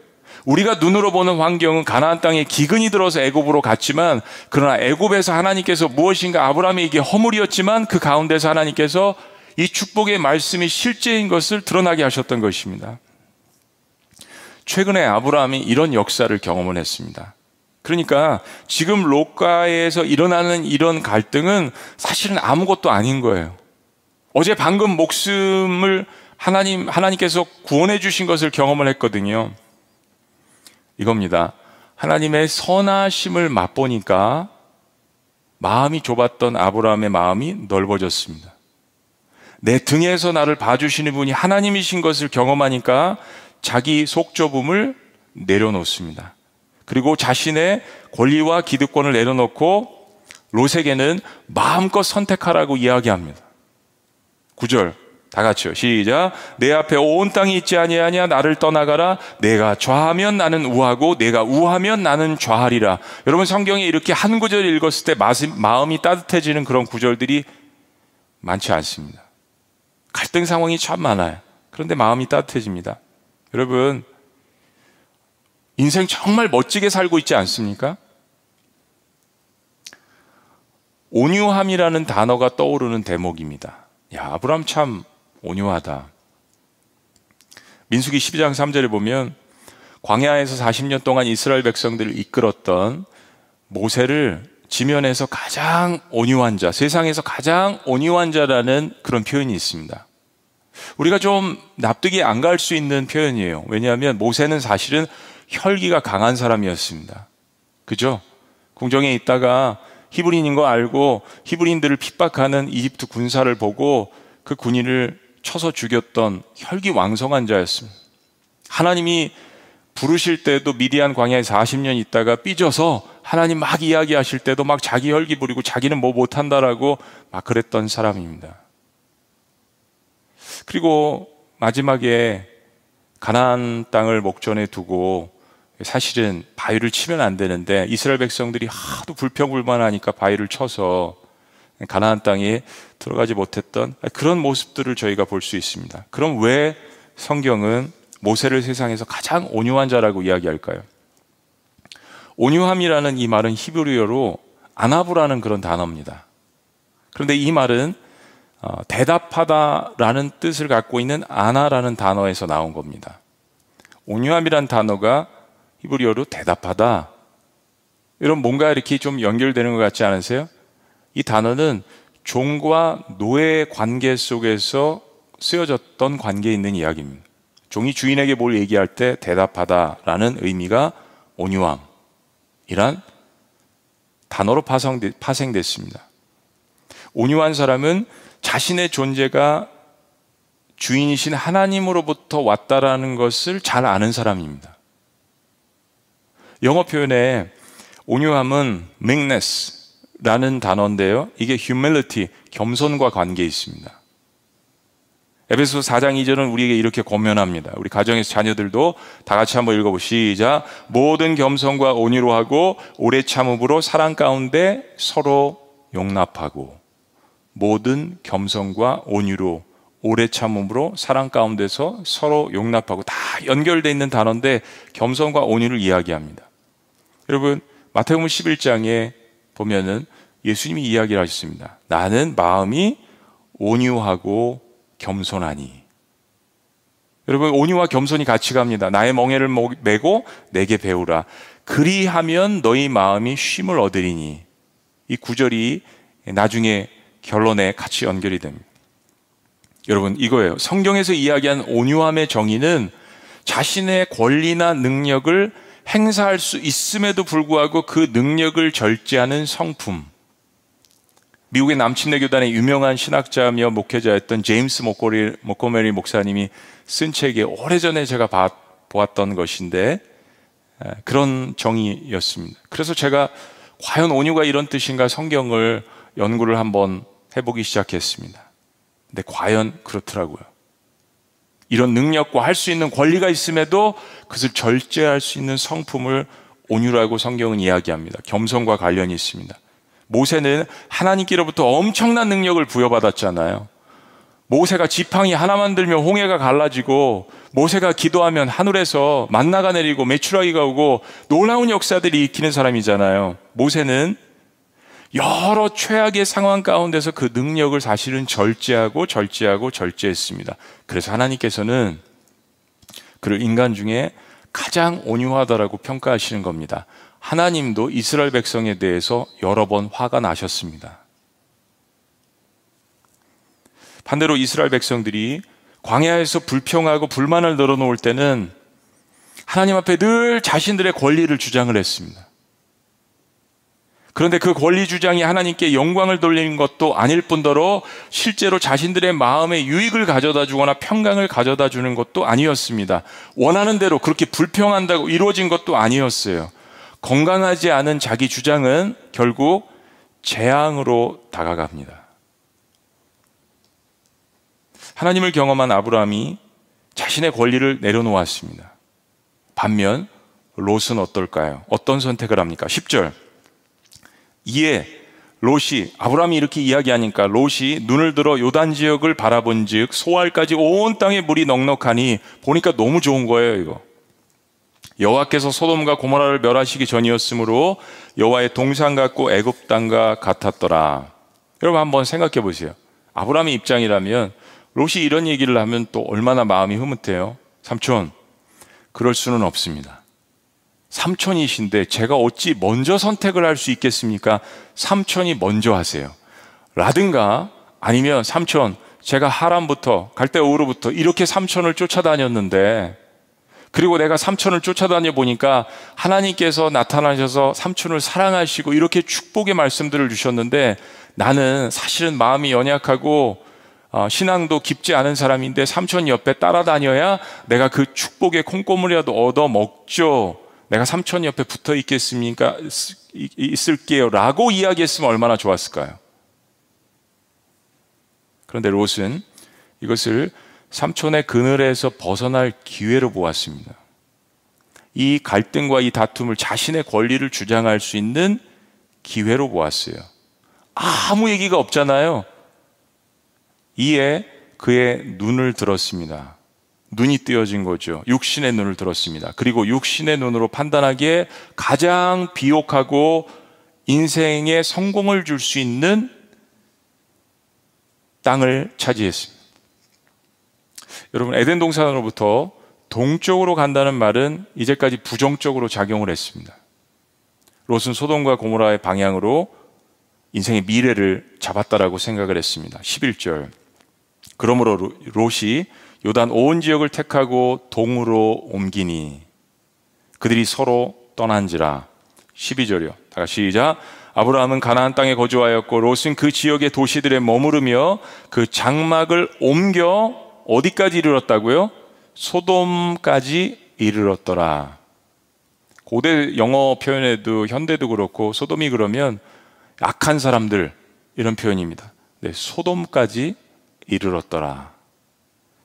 우리가 눈으로 보는 환경은 가나안 땅에 기근이 들어서 애굽으로 갔지만, 그러나 애굽에서 하나님께서 무엇인가, 아브라함이 이게 허물이었지만 그 가운데서 하나님께서 이 축복의 말씀이 실제인 것을 드러나게 하셨던 것입니다. 최근에 아브라함이 이런 역사를 경험을 했습니다. 그러니까 지금 롯과에서 일어나는 이런 갈등은 사실은 아무것도 아닌 거예요. 어제 방금 목숨을 하나님께서 구원해 주신 것을 경험을 했거든요. 이겁니다. 하나님의 선하심을 맛보니까 마음이 좁았던 아브라함의 마음이 넓어졌습니다. 내 등에서 나를 봐주시는 분이 하나님이신 것을 경험하니까 자기 속 좁음을 내려놓습니다. 그리고 자신의 권리와 기득권을 내려놓고 롯에게는 마음껏 선택하라고 이야기합니다. 9절 다 같이요. 시작. 내 앞에 온 땅이 있지 아니하냐. 나를 떠나가라. 내가 좌하면 나는 우하고 내가 우하면 나는 좌하리라. 여러분, 성경에 이렇게 한 구절 읽었을 때 마음이 따뜻해지는 그런 구절들이 많지 않습니다. 갈등 상황이 참 많아요. 그런데 마음이 따뜻해집니다. 여러분, 인생 정말 멋지게 살고 있지 않습니까? 온유함이라는 단어가 떠오르는 대목입니다. 야, 아브라함 참 온유하다. 민수기 12장 3절에 보면 광야에서 40년 동안 이스라엘 백성들을 이끌었던 모세를 지면에서 가장 온유한 자, 세상에서 가장 온유한 자라는 그런 표현이 있습니다. 우리가 좀 납득이 안 갈 수 있는 표현이에요. 왜냐하면 모세는 사실은 혈기가 강한 사람이었습니다. 그죠? 궁정에 있다가 히브리인인 거 알고 히브리인들을 핍박하는 이집트 군사를 보고 그 군인을 쳐서 죽였던 혈기 왕성한 자였습니다. 하나님이 부르실 때도 미디안 광야에 40년 있다가 삐져서 하나님 막 이야기하실 때도 막 자기 혈기 부리고 자기는 뭐 못한다라고 막 그랬던 사람입니다. 그리고 마지막에 가나안 땅을 목전에 두고 사실은 바위를 치면 안 되는데 이스라엘 백성들이 하도 불평불만하니까 바위를 쳐서 가나안 땅에 들어가지 못했던 그런 모습들을 저희가 볼 수 있습니다. 그럼 왜 성경은 모세를 세상에서 가장 온유한 자라고 이야기할까요? 온유함이라는 이 말은 히브리어로 아나부라는 그런 단어입니다. 그런데 이 말은 대답하다라는 뜻을 갖고 있는 아나라는 단어에서 나온 겁니다. 온유함이란 단어가 히브리어로 대답하다, 이런 뭔가 이렇게 좀 연결되는 것 같지 않으세요? 이 단어는 종과 노예의 관계 속에서 쓰여졌던 관계에 있는 이야기입니다. 종이 주인에게 뭘 얘기할 때 대답하다라는 의미가 온유함이란 단어로 파생됐습니다. 온유한 사람은 자신의 존재가 주인이신 하나님으로부터 왔다라는 것을 잘 아는 사람입니다. 영어 표현에 온유함은 meekness라는 단어인데요, 이게 humility, 겸손과 관계 있습니다. 에베소서 4장 2절은 우리에게 이렇게 권면합니다. 우리 가정에서 자녀들도 다 같이 한번 읽어보시죠. 시작. 모든 겸손과 온유로 하고 오래 참음으로 사랑 가운데 서로 용납하고. 모든 겸손과 온유로 오래 참음으로 사랑 가운데서 서로 용납하고. 다 연결되어 있는 단어인데 겸손과 온유를 이야기합니다. 여러분, 마태복음 11장에 보면은 예수님이 이야기를 하셨습니다. 나는 마음이 온유하고 겸손하니. 여러분, 온유와 겸손이 같이 갑니다. 나의 멍에를 메고 내게 배우라. 그리하면 너희 마음이 쉼을 얻으리니. 이 구절이 나중에 결론에 같이 연결이 됩니다. 여러분, 이거예요. 성경에서 이야기한 온유함의 정의는 자신의 권리나 능력을 행사할 수 있음에도 불구하고 그 능력을 절제하는 성품. 미국의 남침내 교단의 유명한 신학자며 목회자였던 제임스 모코메리 목사님이 쓴 책에 오래전에 제가 보았던 것인데 그런 정의였습니다. 그래서 제가 과연 온유가 이런 뜻인가 성경을 연구를 한번 해보기 시작했습니다. 근데 과연 그렇더라고요. 이런 능력과 할 수 있는 권리가 있음에도 그것을 절제할 수 있는 성품을 온유라고 성경은 이야기합니다. 겸손과 관련이 있습니다. 모세는 하나님께로부터 엄청난 능력을 부여받았잖아요. 모세가 지팡이 하나만 들면 홍해가 갈라지고, 모세가 기도하면 하늘에서 만나가 내리고 메추라기가 오고 놀라운 역사들이 일으키는 사람이잖아요. 모세는 여러 최악의 상황 가운데서 그 능력을 사실은 절제했습니다. 그래서 하나님께서는 그를 인간 중에 가장 온유하다라고 평가하시는 겁니다. 하나님도 이스라엘 백성에 대해서 여러 번 화가 나셨습니다. 반대로 이스라엘 백성들이 광야에서 불평하고 불만을 늘어놓을 때는 하나님 앞에 늘 자신들의 권리를 주장을 했습니다. 그런데 그 권리 주장이 하나님께 영광을 돌리는 것도 아닐 뿐더러 실제로 자신들의 마음에 유익을 가져다 주거나 평강을 가져다 주는 것도 아니었습니다. 원하는 대로 그렇게 불평한다고 이루어진 것도 아니었어요. 건강하지 않은 자기 주장은 결국 재앙으로 다가갑니다. 하나님을 경험한 아브라함이 자신의 권리를 내려놓았습니다. 반면 롯은 어떨까요? 어떤 선택을 합니까? 10절. 이에 롯이, 아브라함이 이렇게 이야기하니까 롯이 눈을 들어 요단 지역을 바라본 즉 소알까지 온 땅에 물이 넉넉하니, 보니까 너무 좋은 거예요. 이거 여호와께서 소돔과 고모라를 멸하시기 전이었으므로 여호와의 동산 같고 애굽 땅과 같았더라. 여러분 한번 생각해 보세요. 아브라함의 입장이라면 롯이 이런 얘기를 하면 또 얼마나 마음이 흐뭇해요. 삼촌, 그럴 수는 없습니다. 삼촌이신데 제가 어찌 먼저 선택을 할 수 있겠습니까? 삼촌이 먼저 하세요. 라든가, 아니면 삼촌, 제가 하람부터 갈대오르부터 이렇게 삼촌을 쫓아다녔는데, 그리고 내가 삼촌을 쫓아다녀 보니까 하나님께서 나타나셔서 삼촌을 사랑하시고 이렇게 축복의 말씀들을 주셨는데, 나는 사실은 마음이 연약하고 신앙도 깊지 않은 사람인데 삼촌 옆에 따라다녀야 내가 그 축복의 콩고물이라도 얻어먹죠. 내가 삼촌 옆에 붙어 있겠습니까? 있을게요. 라고 이야기했으면 얼마나 좋았을까요? 그런데 롯은 이것을 삼촌의 그늘에서 벗어날 기회로 보았습니다. 이 갈등과 이 다툼을 자신의 권리를 주장할 수 있는 기회로 보았어요. 아무 얘기가 없잖아요. 이에 그의 눈을 들었습니다. 눈이 뜨여진 거죠. 육신의 눈을 들었습니다. 그리고 육신의 눈으로 판단하기에 가장 비옥하고 인생에 성공을 줄 수 있는 땅을 차지했습니다. 여러분, 에덴 동산으로부터 동쪽으로 간다는 말은 이제까지 부정적으로 작용을 했습니다. 롯은 소돔과 고모라의 방향으로 인생의 미래를 잡았다라고 생각을 했습니다. 11절. 그러므로 롯이 요단 온 지역을 택하고 동으로 옮기니 그들이 서로 떠난지라. 12절이요. 다 같이 시작. 아브라함은 가나안 땅에 거주하였고 롯은 그 지역의 도시들에 머무르며 그 장막을 옮겨 어디까지 이르렀다고요? 소돔까지 이르렀더라. 고대 영어 표현에도 현대도 그렇고 소돔이 그러면 악한 사람들 이런 표현입니다. 네, 소돔까지 이르렀더라.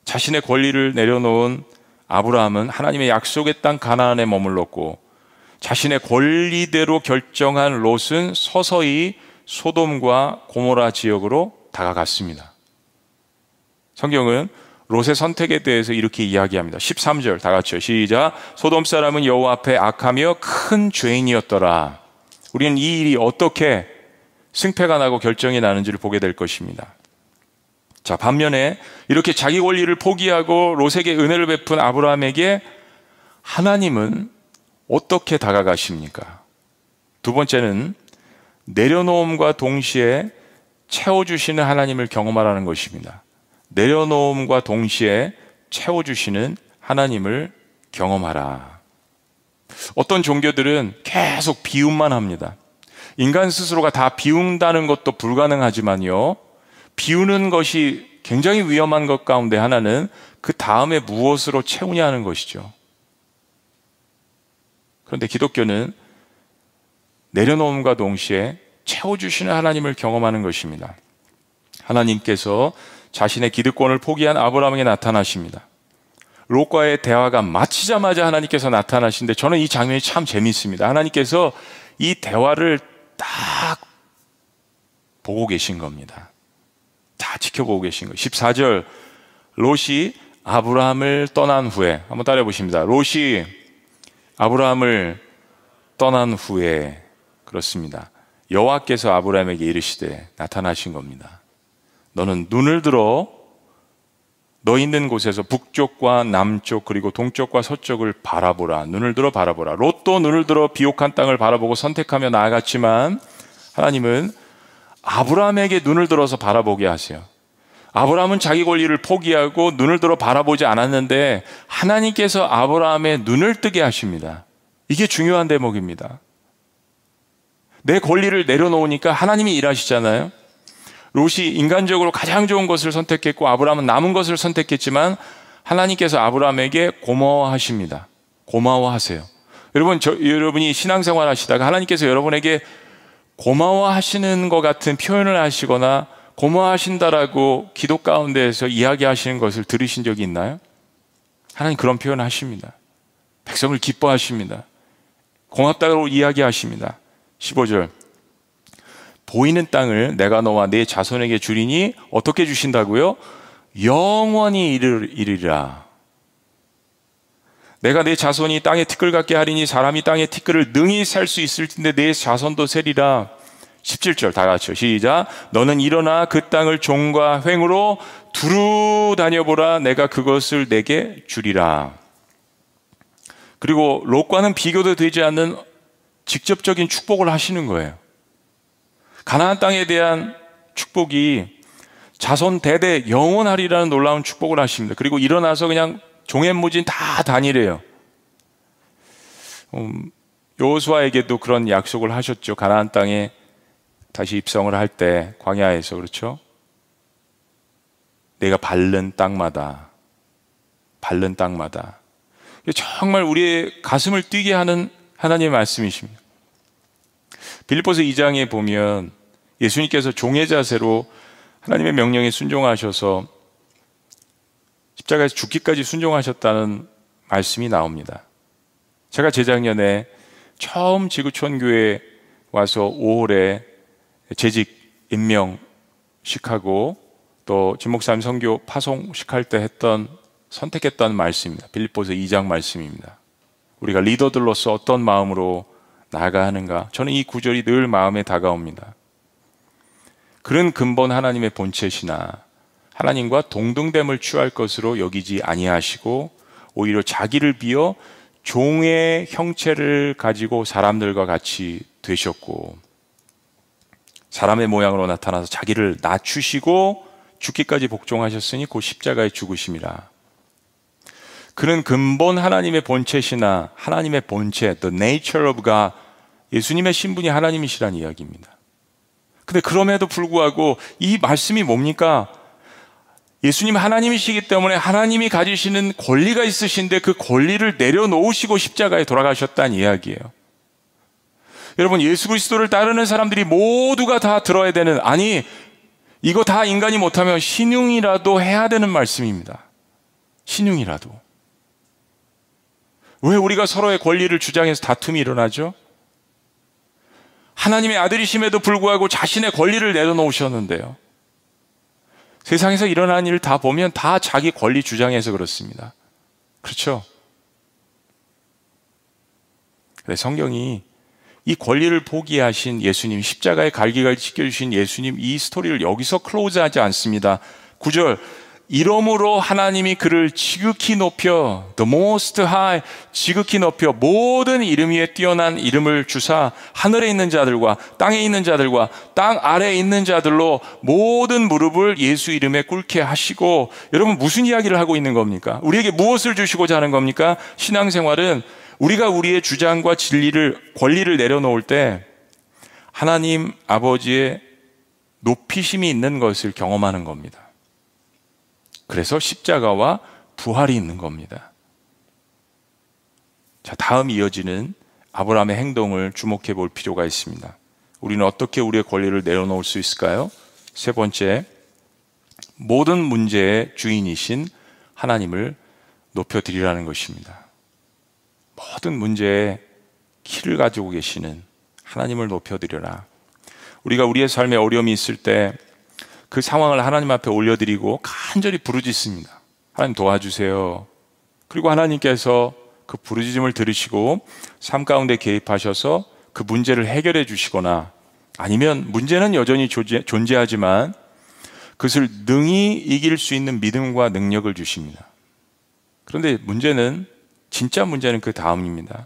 자신의 권리를 내려놓은 아브라함은 하나님의 약속의 땅 가나안에 머물렀고, 자신의 권리대로 결정한 롯은 서서히 소돔과 고모라 지역으로 다가갔습니다. 성경은 롯의 선택에 대해서 이렇게 이야기합니다. 13절 다 같이요. 시작. 소돔 사람은 여호와 앞에 악하며 큰 죄인이었더라. 우리는 이 일이 어떻게 승패가 나고 결정이 나는지를 보게 될 것입니다. 자, 반면에 이렇게 자기 권리를 포기하고 롯에게 은혜를 베푼 아브라함에게 하나님은 어떻게 다가가십니까? 두 번째는 내려놓음과 동시에 채워주시는 하나님을 경험하라는 것입니다. 내려놓음과 동시에 채워주시는 하나님을 경험하라. 어떤 종교들은 계속 비움만 합니다. 인간 스스로가 다 비운다는 것도 불가능하지만요, 비우는 것이 굉장히 위험한 것 가운데 하나는 그 다음에 무엇으로 채우냐 하는 것이죠. 그런데 기독교는 내려놓음과 동시에 채워주시는 하나님을 경험하는 것입니다. 하나님께서 자신의 기득권을 포기한 아브라함에게 나타나십니다. 롯과의 대화가 마치자마자 하나님께서 나타나시는데, 저는 이 장면이 참 재미있습니다. 하나님께서 이 대화를 딱 보고 계신 겁니다. 다 지켜보고 계신 거예요. 14절, 롯이 아브라함을 떠난 후에, 한번 따라 보십니다. 롯이 아브라함을 떠난 후에, 그렇습니다, 여호와께서 아브라함에게 이르시되 나타나신 겁니다. 너는 눈을 들어 너 있는 곳에서 북쪽과 남쪽 그리고 동쪽과 서쪽을 바라보라. 눈을 들어 바라보라. 롯도 눈을 들어 비옥한 땅을 바라보고 선택하며 나아갔지만, 하나님은 아브라함에게 눈을 들어서 바라보게 하세요. 아브라함은 자기 권리를 포기하고 눈을 들어 바라보지 않았는데 하나님께서 아브라함의 눈을 뜨게 하십니다. 이게 중요한 대목입니다. 내 권리를 내려놓으니까 하나님이 일하시잖아요. 롯이 인간적으로 가장 좋은 것을 선택했고 아브라함은 남은 것을 선택했지만 하나님께서 아브라함에게 고마워하십니다. 고마워하세요. 여러분, 여러분이 신앙생활 하시다가 하나님께서 여러분에게 고마워하시는 것 같은 표현을 하시거나 고마워하신다라고 기도 가운데에서 이야기하시는 것을 들으신 적이 있나요? 하나님 그런 표현을 하십니다. 백성을 기뻐하십니다. 고맙다고 이야기하십니다. 15절, 보이는 땅을 내가 너와 내 자손에게 주리니 어떻게 주신다고요? 영원히 이르리라. 내가 내 자손이 땅에 티끌 같게 하리니 사람이 땅에 티끌을 능히 셀 수 있을진데 내 자손도 세리라. 17절, 다 같이요, 시작. 너는 일어나 그 땅을 종과 횡으로 두루 다녀보라. 내가 그것을 내게 주리라. 그리고 롯과는 비교도 되지 않는 직접적인 축복을 하시는 거예요. 가나안 땅에 대한 축복이 자손 대대 영원하리라는 놀라운 축복을 하십니다. 그리고 일어나서 그냥 종횡무진 다 다니래요. 여호수아에게도 그런 약속을 하셨죠. 가나안 땅에 다시 입성을 할 때 광야에서, 그렇죠? 내가 밟는 땅마다, 밟는 땅마다. 정말 우리의 가슴을 뛰게 하는 하나님의 말씀이십니다. 빌립보서 2장에 보면 예수님께서 종의 자세로 하나님의 명령에 순종하셔서 십자가에서 죽기까지 순종하셨다는 말씀이 나옵니다. 제가 재작년에 처음 지구촌교회에 와서 5월에 재직 임명식하고 또 진목사님 선교 파송식할 때 했던, 선택했던 말씀입니다. 빌립보서 2장 말씀입니다. 우리가 리더들로서 어떤 마음으로 나아가 하는가. 저는 이 구절이 늘 마음에 다가옵니다. 그런 근본 하나님의 본체시나 하나님과 동등됨을 취할 것으로 여기지 아니하시고 오히려 자기를 비어 종의 형체를 가지고 사람들과 같이 되셨고 사람의 모양으로 나타나서 자기를 낮추시고 죽기까지 복종하셨으니 곧 십자가에 죽으심이라. 그는 근본 하나님의 본체시나 하나님의 본체, the nature of God, 예수님의 신분이 하나님이시라는 이야기입니다. 근데 그럼에도 불구하고 이 말씀이 뭡니까? 예수님 하나님이시기 때문에 하나님이 가지시는 권리가 있으신데 그 권리를 내려놓으시고 십자가에 돌아가셨다는 이야기예요. 여러분, 예수 그리스도를 따르는 사람들이 모두가 다 들어야 되는, 아니 이거 다 인간이 못하면 신용이라도 해야 되는 말씀입니다. 신용이라도. 왜 우리가 서로의 권리를 주장해서 다툼이 일어나죠? 하나님의 아들이심에도 불구하고 자신의 권리를 내려놓으셨는데요. 세상에서 일어나는 일을 다 보면 다 자기 권리 주장해서 그렇습니다. 그렇죠? 그런데 성경이 이 권리를 포기하신 예수님, 십자가에 갈기갈기 지켜주신 예수님, 이 스토리를 여기서 클로즈하지 않습니다. 9절, 이러므로 하나님이 그를 지극히 높여, the most high, 지극히 높여 모든 이름 위에 뛰어난 이름을 주사 하늘에 있는 자들과 땅에 있는 자들과 땅 아래에 있는 자들로 모든 무릎을 예수 이름에 꿇게 하시고. 여러분, 무슨 이야기를 하고 있는 겁니까? 우리에게 무엇을 주시고자 하는 겁니까? 신앙생활은 우리가 우리의 주장과 진리를, 권리를 내려놓을 때 하나님 아버지의 높이심이 있는 것을 경험하는 겁니다. 그래서 십자가와 부활이 있는 겁니다. 자, 다음 이어지는 아브라함의 행동을 주목해 볼 필요가 있습니다. 우리는 어떻게 우리의 권리를 내려놓을 수 있을까요? 세 번째, 모든 문제의 주인이신 하나님을 높여드리라는 것입니다. 모든 문제의 키를 가지고 계시는 하나님을 높여드려라. 우리가 우리의 삶에 어려움이 있을 때 그 상황을 하나님 앞에 올려드리고 간절히 부르짖습니다. 하나님 도와주세요. 그리고 하나님께서 그 부르짖음을 들으시고 삶 가운데 개입하셔서 그 문제를 해결해 주시거나, 아니면 문제는 여전히 존재하지만 그것을 능히 이길 수 있는 믿음과 능력을 주십니다. 그런데 문제는, 진짜 문제는 그 다음입니다.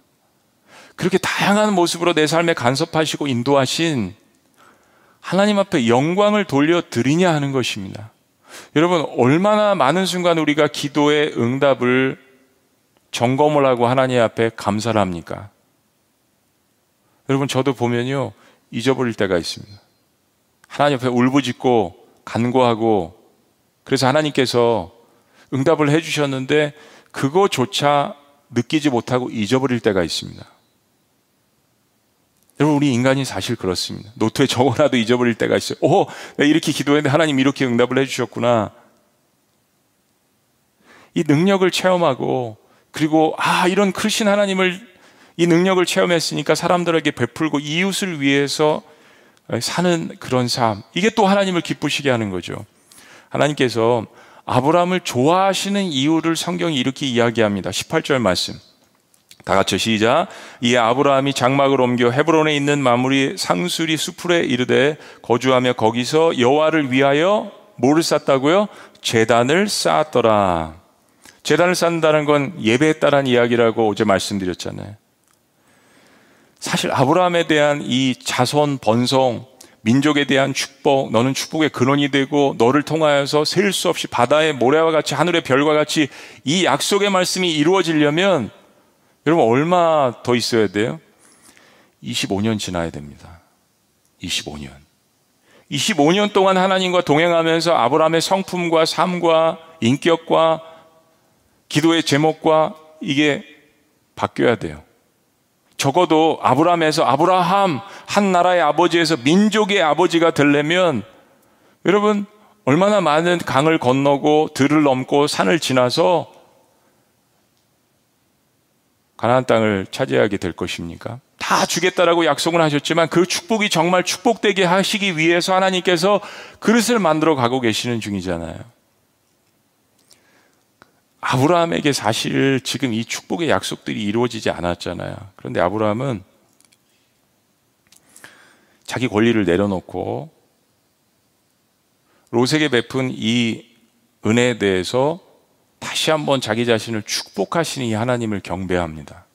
그렇게 다양한 모습으로 내 삶에 간섭하시고 인도하신 하나님 앞에 영광을 돌려드리냐 하는 것입니다. 여러분, 얼마나 많은 순간 우리가 기도의 응답을 점검을 하고 하나님 앞에 감사를 합니까? 여러분, 저도 보면요, 잊어버릴 때가 있습니다. 하나님 앞에 울부짖고 간구하고, 그래서 하나님께서 응답을 해주셨는데 그거조차 느끼지 못하고 잊어버릴 때가 있습니다. 여러분, 우리 인간이 사실 그렇습니다. 노트에 적어놔도 잊어버릴 때가 있어요. 오, 내가 이렇게 기도했는데 하나님 이렇게 응답을 해주셨구나. 이 능력을 체험하고, 그리고 이런 크신 하나님을, 이 능력을 체험했으니까 사람들에게 베풀고 이웃을 위해서 사는 그런 삶, 이게 또 하나님을 기쁘시게 하는 거죠. 하나님께서 아브라함을 좋아하시는 이유를 성경이 이렇게 이야기합니다. 18절 말씀 다 같이 시작. 이에 아브라함이 장막을 옮겨 헤브론에 있는 마므리 상수리 수풀에 이르되 거주하며 거기서 여호와를 위하여 뭐를 쌓았다고요? 제단을 쌓았더라. 제단을 쌓는다는 건 예배했다라는 이야기라고 어제 말씀드렸잖아요. 사실 아브라함에 대한 이 자손 번성, 민족에 대한 축복, 너는 축복의 근원이 되고 너를 통하여서 셀 수 없이 바다의 모래와 같이 하늘의 별과 같이, 이 약속의 말씀이 이루어지려면 여러분, 얼마 더 있어야 돼요? 25년 지나야 됩니다. 25년 동안 하나님과 동행하면서 아브라함의 성품과 삶과 인격과 기도의 제목과 이게 바뀌어야 돼요. 적어도 아브라함에서 아브라함, 한 나라의 아버지에서 민족의 아버지가 되려면 여러분, 얼마나 많은 강을 건너고 들을 넘고 산을 지나서 가나안 땅을 차지하게 될 것입니까? 다 주겠다라고 약속은 하셨지만 그 축복이 정말 축복되게 하시기 위해서 하나님께서 그릇을 만들어 가고 계시는 중이잖아요. 아브라함에게 사실 지금 이 축복의 약속들이 이루어지지 않았잖아요. 그런데 아브라함은 자기 권리를 내려놓고 롯에게 베푼 이 은혜에 대해서 다시 한번 자기 자신을 축복하시는 이 하나님을 경배합니다.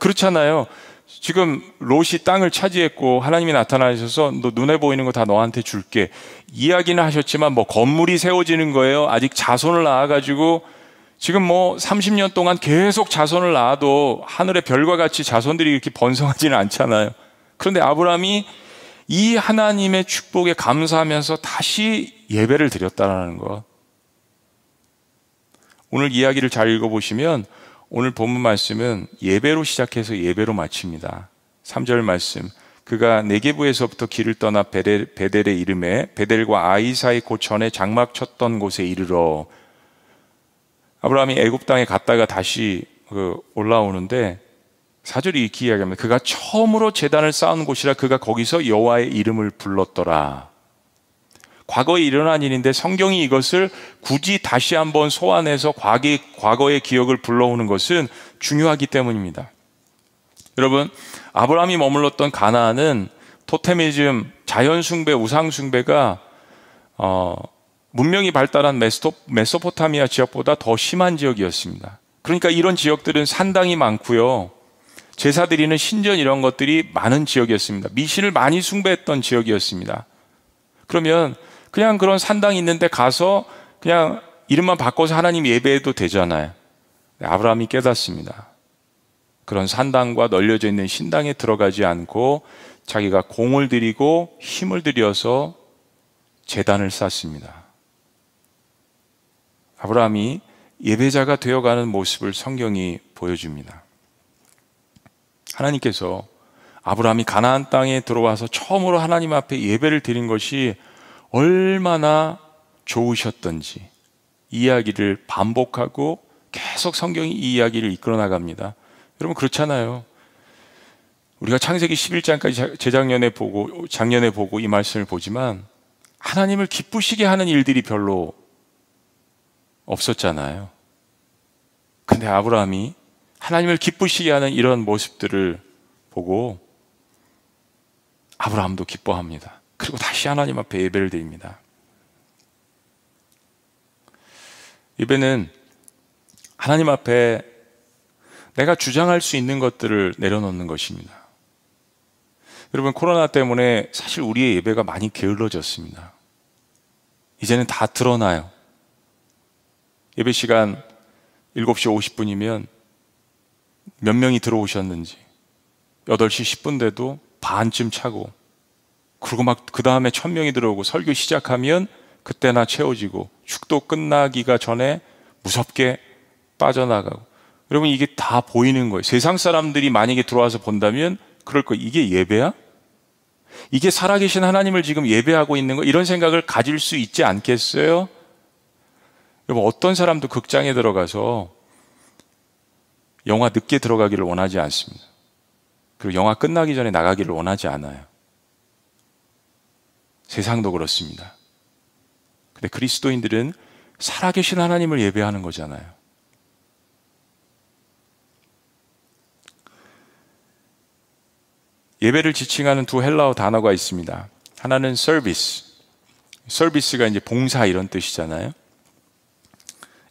그렇잖아요. 지금 롯이 땅을 차지했고 하나님이 나타나셔서 너 눈에 보이는 거 다 너한테 줄게 이야기는 하셨지만 건물이 세워지는 거예요. 아직 자손을 낳아가지고 지금 30년 동안 계속 자손을 낳아도 하늘의 별과 같이 자손들이 이렇게 번성하지는 않잖아요. 그런데 아브라함이 이 하나님의 축복에 감사하면서 다시 예배를 드렸다라는 것. 오늘 이야기를 잘 읽어보시면 오늘 본문 말씀은 예배로 시작해서 예배로 마칩니다. 3절 말씀, 그가 네게부에서부터 길을 떠나 베델의 이름에 베델과 아이 사이 고천에 장막 쳤던 곳에 이르러. 아브라함이 애굽 땅에 갔다가 다시 올라오는데 4절이 이렇게 이야기합니다. 그가 처음으로 제단을 쌓은 곳이라 그가 거기서 여호와의 이름을 불렀더라. 과거에 일어난 일인데 성경이 이것을 굳이 다시 한번 소환해서 과거의 기억을 불러오는 것은 중요하기 때문입니다. 여러분, 아브라함이 머물렀던 가나안은 토테미즘, 자연숭배, 우상숭배가 문명이 발달한 메소포타미아 지역보다 더 심한 지역이었습니다. 그러니까 이런 지역들은 산당이 많고요, 제사 드리는 신전 이런 것들이 많은 지역이었습니다. 미신을 많이 숭배했던 지역이었습니다. 그러면 그냥 그런 산당이 있는데 가서 그냥 이름만 바꿔서 하나님 예배해도 되잖아요. 아브라함이 깨닫습니다. 그런 산당과 널려져 있는 신당에 들어가지 않고 자기가 공을 들이고 힘을 들여서 제단을 쌓습니다. 아브라함이 예배자가 되어가는 모습을 성경이 보여줍니다. 하나님께서 아브라함이 가나안 땅에 들어와서 처음으로 하나님 앞에 예배를 드린 것이 얼마나 좋으셨던지 이야기를 반복하고 계속 성경이 이 이야기를 이끌어 나갑니다. 여러분 그렇잖아요. 우리가 창세기 11장까지 작년에 보고 이 말씀을 보지만 하나님을 기쁘시게 하는 일들이 별로 없었잖아요. 근데 아브라함이 하나님을 기쁘시게 하는 이런 모습들을 보고 아브라함도 기뻐합니다. 그리고 다시 하나님 앞에 예배를 드립니다. 예배는 하나님 앞에 내가 주장할 수 있는 것들을 내려놓는 것입니다. 여러분 코로나 때문에 사실 우리의 예배가 많이 게을러졌습니다. 이제는 다 드러나요. 예배 시간 7시 50분이면 몇 명이 들어오셨는지, 8시 10분 돼도 반쯤 차고, 그리고 막 그 다음에 1,000명이 들어오고 설교 시작하면 그때나 채워지고 축도 끝나기가 전에 무섭게 빠져나가고. 여러분 이게 다 보이는 거예요. 세상 사람들이 만약에 들어와서 본다면 그럴 거예요. 이게 예배야? 이게 살아계신 하나님을 지금 예배하고 있는 거? 이런 생각을 가질 수 있지 않겠어요? 여러분 어떤 사람도 극장에 들어가서 영화 늦게 들어가기를 원하지 않습니다. 그리고 영화 끝나기 전에 나가기를 원하지 않아요. 세상도 그렇습니다. 근데 그리스도인들은 살아계신 하나님을 예배하는 거잖아요. 예배를 지칭하는 두 헬라어 단어가 있습니다. 하나는 서비스. 서비스가 이제 봉사 이런 뜻이잖아요.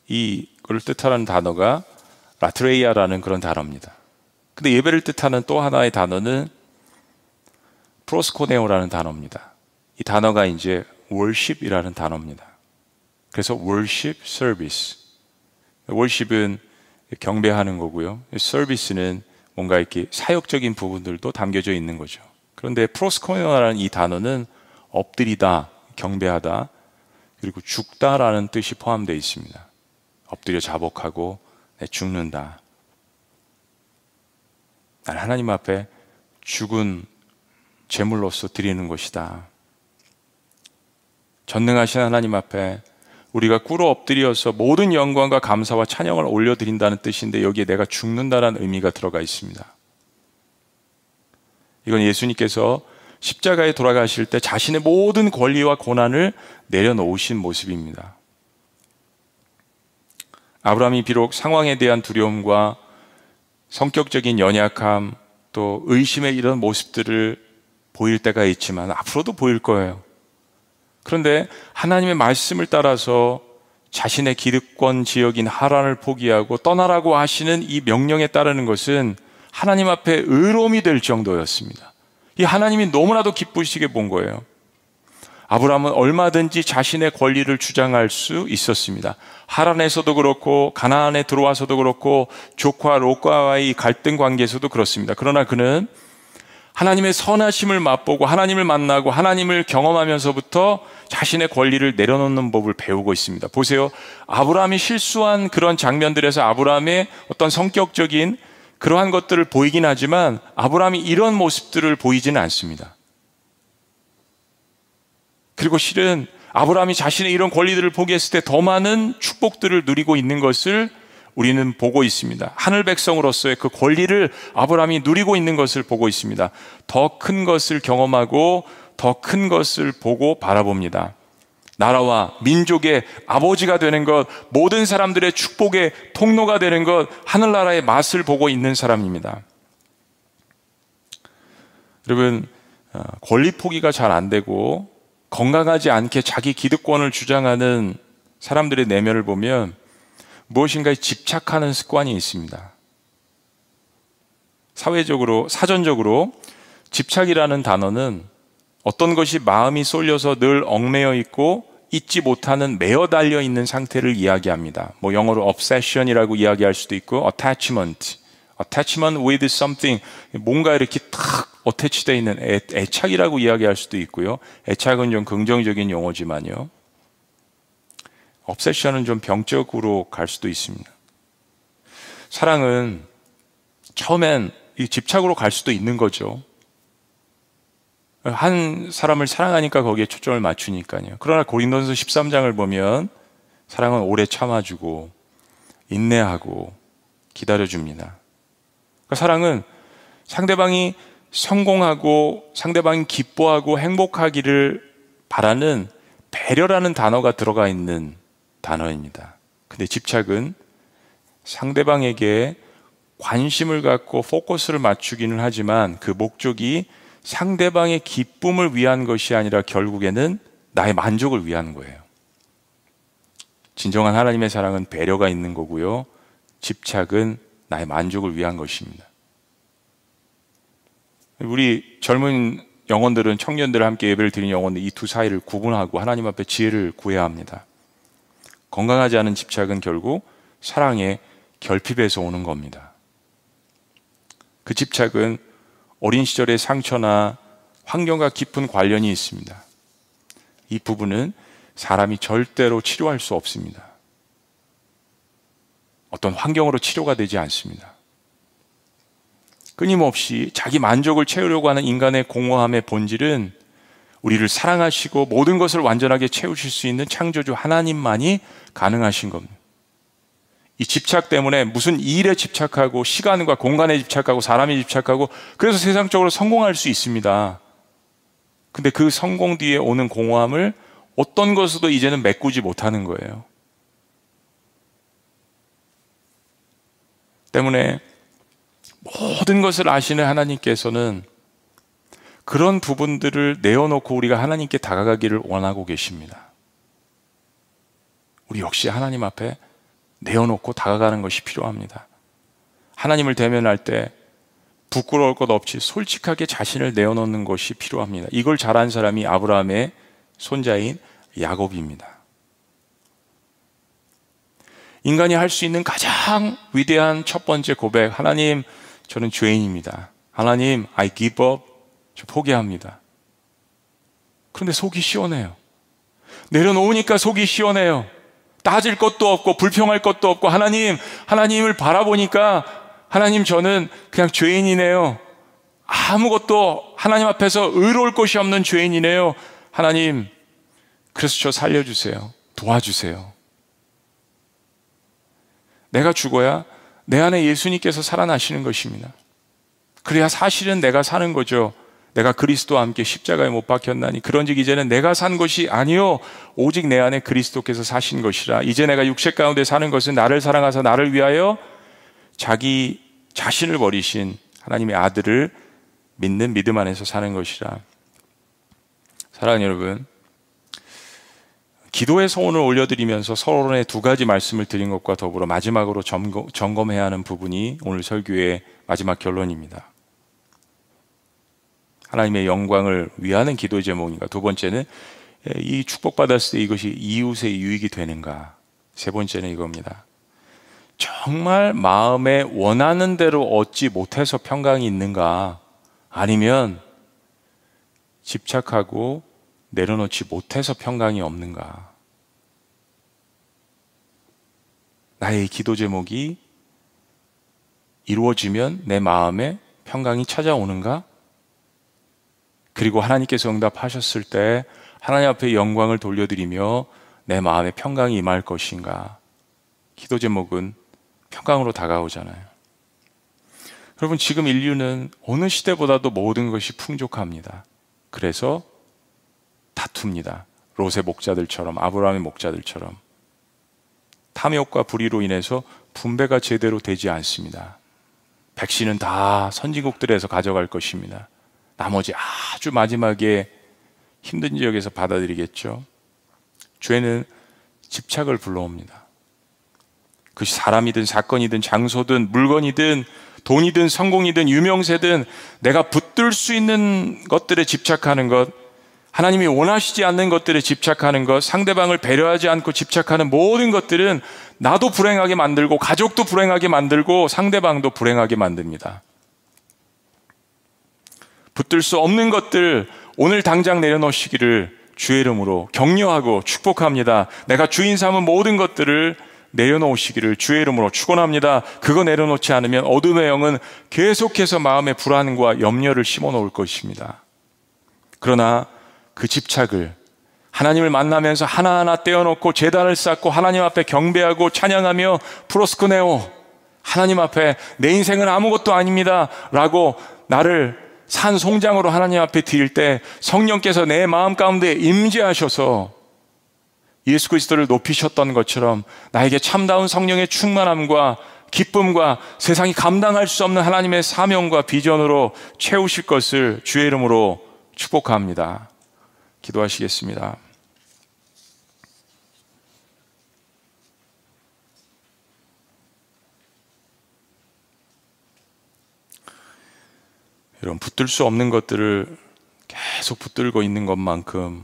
이걸 뜻하는 단어가 라트레이아라는 그런 단어입니다. 근데 예배를 뜻하는 또 하나의 단어는 프로스코네오라는 단어입니다. 이 단어가 이제 월십이라는 단어입니다. 그래서 월십, 서비스. 월십은 경배하는 거고요. 서비스는 뭔가 이렇게 사역적인 부분들도 담겨져 있는 거죠. 그런데 프로스코네오라는 이 단어는 엎드리다, 경배하다, 그리고 죽다라는 뜻이 포함되어 있습니다. 엎드려 자복하고 죽는다. 난 하나님 앞에 죽은 제물로서 드리는 것이다. 전능하신 하나님 앞에 우리가 꿇어 엎드려서 모든 영광과 감사와 찬양을 올려드린다는 뜻인데 여기에 내가 죽는다라는 의미가 들어가 있습니다. 이건 예수님께서 십자가에 돌아가실 때 자신의 모든 권리와 고난을 내려놓으신 모습입니다. 아브라함이 비록 상황에 대한 두려움과 성격적인 연약함 또 의심의 이런 모습들을 보일 때가 있지만 앞으로도 보일 거예요. 그런데 하나님의 말씀을 따라서 자신의 기득권 지역인 하란을 포기하고 떠나라고 하시는 이 명령에 따르는 것은 하나님 앞에 의로움이 될 정도였습니다. 이 하나님이 너무나도 기쁘시게 본 거예요. 아브라함은 얼마든지 자신의 권리를 주장할 수 있었습니다. 하란에서도 그렇고 가나안에 들어와서도 그렇고 조카 롯과의 갈등 관계에서도 그렇습니다. 그러나 그는 하나님의 선하심을 맛보고 하나님을 만나고 하나님을 경험하면서부터 자신의 권리를 내려놓는 법을 배우고 있습니다. 보세요. 아브라함이 실수한 그런 장면들에서 아브라함의 어떤 성격적인 그러한 것들을 보이긴 하지만 아브라함이 이런 모습들을 보이지는 않습니다. 그리고 실은 아브라함이 자신의 이런 권리들을 포기했을 때 더 많은 축복들을 누리고 있는 것을 우리는 보고 있습니다. 하늘 백성으로서의 그 권리를 아브라함이 누리고 있는 것을 보고 있습니다. 더 큰 것을 경험하고 더 큰 것을 보고 바라봅니다. 나라와 민족의 아버지가 되는 것, 모든 사람들의 축복의 통로가 되는 것, 하늘나라의 맛을 보고 있는 사람입니다. 여러분, 권리 포기가 잘 안 되고 건강하지 않게 자기 기득권을 주장하는 사람들의 내면을 보면 무엇인가에 집착하는 습관이 있습니다. 사회적으로, 사전적으로 집착이라는 단어는 어떤 것이 마음이 쏠려서 늘 얽매여 있고 잊지 못하는 매어 달려 있는 상태를 이야기합니다. 뭐 영어로 obsession이라고 이야기할 수도 있고 attachment with something, 뭔가 이렇게 탁 어태치되어 있는 애착이라고 이야기할 수도 있고요. 애착은 좀 긍정적인 용어지만요. obsession은 좀 병적으로 갈 수도 있습니다. 사랑은 처음엔 이 집착으로 갈 수도 있는 거죠. 한 사람을 사랑하니까 거기에 초점을 맞추니까요. 그러나 고린도전서 13장을 보면 사랑은 오래 참아주고 인내하고 기다려줍니다. 그러니까 사랑은 상대방이 성공하고 상대방이 기뻐하고 행복하기를 바라는 배려라는 단어가 들어가 있는 단어입니다. 근데 집착은 상대방에게 관심을 갖고 포커스를 맞추기는 하지만 그 목적이 상대방의 기쁨을 위한 것이 아니라 결국에는 나의 만족을 위한 거예요. 진정한 하나님의 사랑은 배려가 있는 거고요. 집착은 나의 만족을 위한 것입니다. 우리 젊은 영혼들은, 청년들을 함께 예배를 드리는 영혼들, 이 두 사이를 구분하고 하나님 앞에 지혜를 구해야 합니다. 건강하지 않은 집착은 결국 사랑의 결핍에서 오는 겁니다. 그 집착은 어린 시절의 상처나 환경과 깊은 관련이 있습니다. 이 부분은 사람이 절대로 치료할 수 없습니다. 어떤 환경으로 치료가 되지 않습니다. 끊임없이 자기 만족을 채우려고 하는 인간의 공허함의 본질은 우리를 사랑하시고 모든 것을 완전하게 채우실 수 있는 창조주 하나님만이 가능하신 겁니다. 이 집착 때문에 무슨 일에 집착하고 시간과 공간에 집착하고 사람에 집착하고 그래서 세상적으로 성공할 수 있습니다. 근데 그 성공 뒤에 오는 공허함을 어떤 것으로도 이제는 메꾸지 못하는 거예요. 때문에 모든 것을 아시는 하나님께서는 그런 부분들을 내어놓고 우리가 하나님께 다가가기를 원하고 계십니다. 우리 역시 하나님 앞에 내어놓고 다가가는 것이 필요합니다. 하나님을 대면할 때 부끄러울 것 없이 솔직하게 자신을 내어놓는 것이 필요합니다. 이걸 잘한 사람이 아브라함의 손자인 야곱입니다. 인간이 할 수 있는 가장 위대한 첫 번째 고백, 하나님 저는 죄인입니다. 하나님 I give up, 저 포기합니다. 그런데 속이 시원해요. 내려놓으니까 속이 시원해요. 따질 것도 없고 불평할 것도 없고 하나님을 바라보니까 하나님 저는 그냥 죄인이네요. 아무것도 하나님 앞에서 의로울 것이 없는 죄인이네요. 하나님 그래서 저 살려주세요. 도와주세요. 내가 죽어야 내 안에 예수님께서 살아나시는 것입니다. 그래야 사실은 내가 사는 거죠. 내가 그리스도와 함께 십자가에 못 박혔나니 그런즉 이제는 내가 산 것이 아니요 오직 내 안에 그리스도께서 사신 것이라. 이제 내가 육체 가운데 사는 것은 나를 사랑하사 나를 위하여 자기 자신을 버리신 하나님의 아들을 믿는 믿음 안에서 사는 것이라. 사랑하는 여러분, 기도의 소원을 올려드리면서 서론의 두 가지 말씀을 드린 것과 더불어 마지막으로 점검해야 하는 부분이 오늘 설교의 마지막 결론입니다. 하나님의 영광을 위하는 기도의 제목인가? 두 번째는 이 축복받았을 때 이것이 이웃의 유익이 되는가? 세 번째는 이겁니다. 정말 마음에 원하는 대로 얻지 못해서 평강이 있는가? 아니면 집착하고 내려놓지 못해서 평강이 없는가? 나의 기도 제목이 이루어지면 내 마음에 평강이 찾아오는가? 그리고 하나님께서 응답하셨을 때 하나님 앞에 영광을 돌려드리며 내 마음에 평강이 임할 것인가? 기도 제목은 평강으로 다가오잖아요. 여러분, 지금 인류는 어느 시대보다도 모든 것이 풍족합니다. 그래서 다툽니다. 롯의 목자들처럼, 아브라함의 목자들처럼. 탐욕과 불의로 인해서 분배가 제대로 되지 않습니다. 백신은 다 선진국들에서 가져갈 것입니다. 나머지 아주 마지막에 힘든 지역에서 받아들이겠죠. 죄는 집착을 불러옵니다. 그것이 사람이든 사건이든 장소든 물건이든 돈이든 성공이든 유명세든 내가 붙들 수 있는 것들에 집착하는 것, 하나님이 원하시지 않는 것들에 집착하는 것, 상대방을 배려하지 않고 집착하는 모든 것들은 나도 불행하게 만들고 가족도 불행하게 만들고 상대방도 불행하게 만듭니다. 붙들 수 없는 것들 오늘 당장 내려놓으시기를 주의 이름으로 격려하고 축복합니다. 내가 주인 삼은 모든 것들을 내려놓으시기를 주의 이름으로 축원합니다. 그거 내려놓지 않으면 어둠의 영은 계속해서 마음의 불안과 염려를 심어놓을 것입니다. 그러나 그 집착을 하나님을 만나면서 하나하나 떼어놓고 제단을 쌓고 하나님 앞에 경배하고 찬양하며 프로스쿠네오, 하나님 앞에 내 인생은 아무것도 아닙니다 라고 나를 산송장으로 하나님 앞에 드릴 때 성령께서 내 마음 가운데 임재하셔서 예수 그리스도를 높이셨던 것처럼 나에게 참다운 성령의 충만함과 기쁨과 세상이 감당할 수 없는 하나님의 사명과 비전으로 채우실 것을 주의 이름으로 축복합니다. 기도하시겠습니다. 이런 붙들 수 없는 것들을 계속 붙들고 있는 것만큼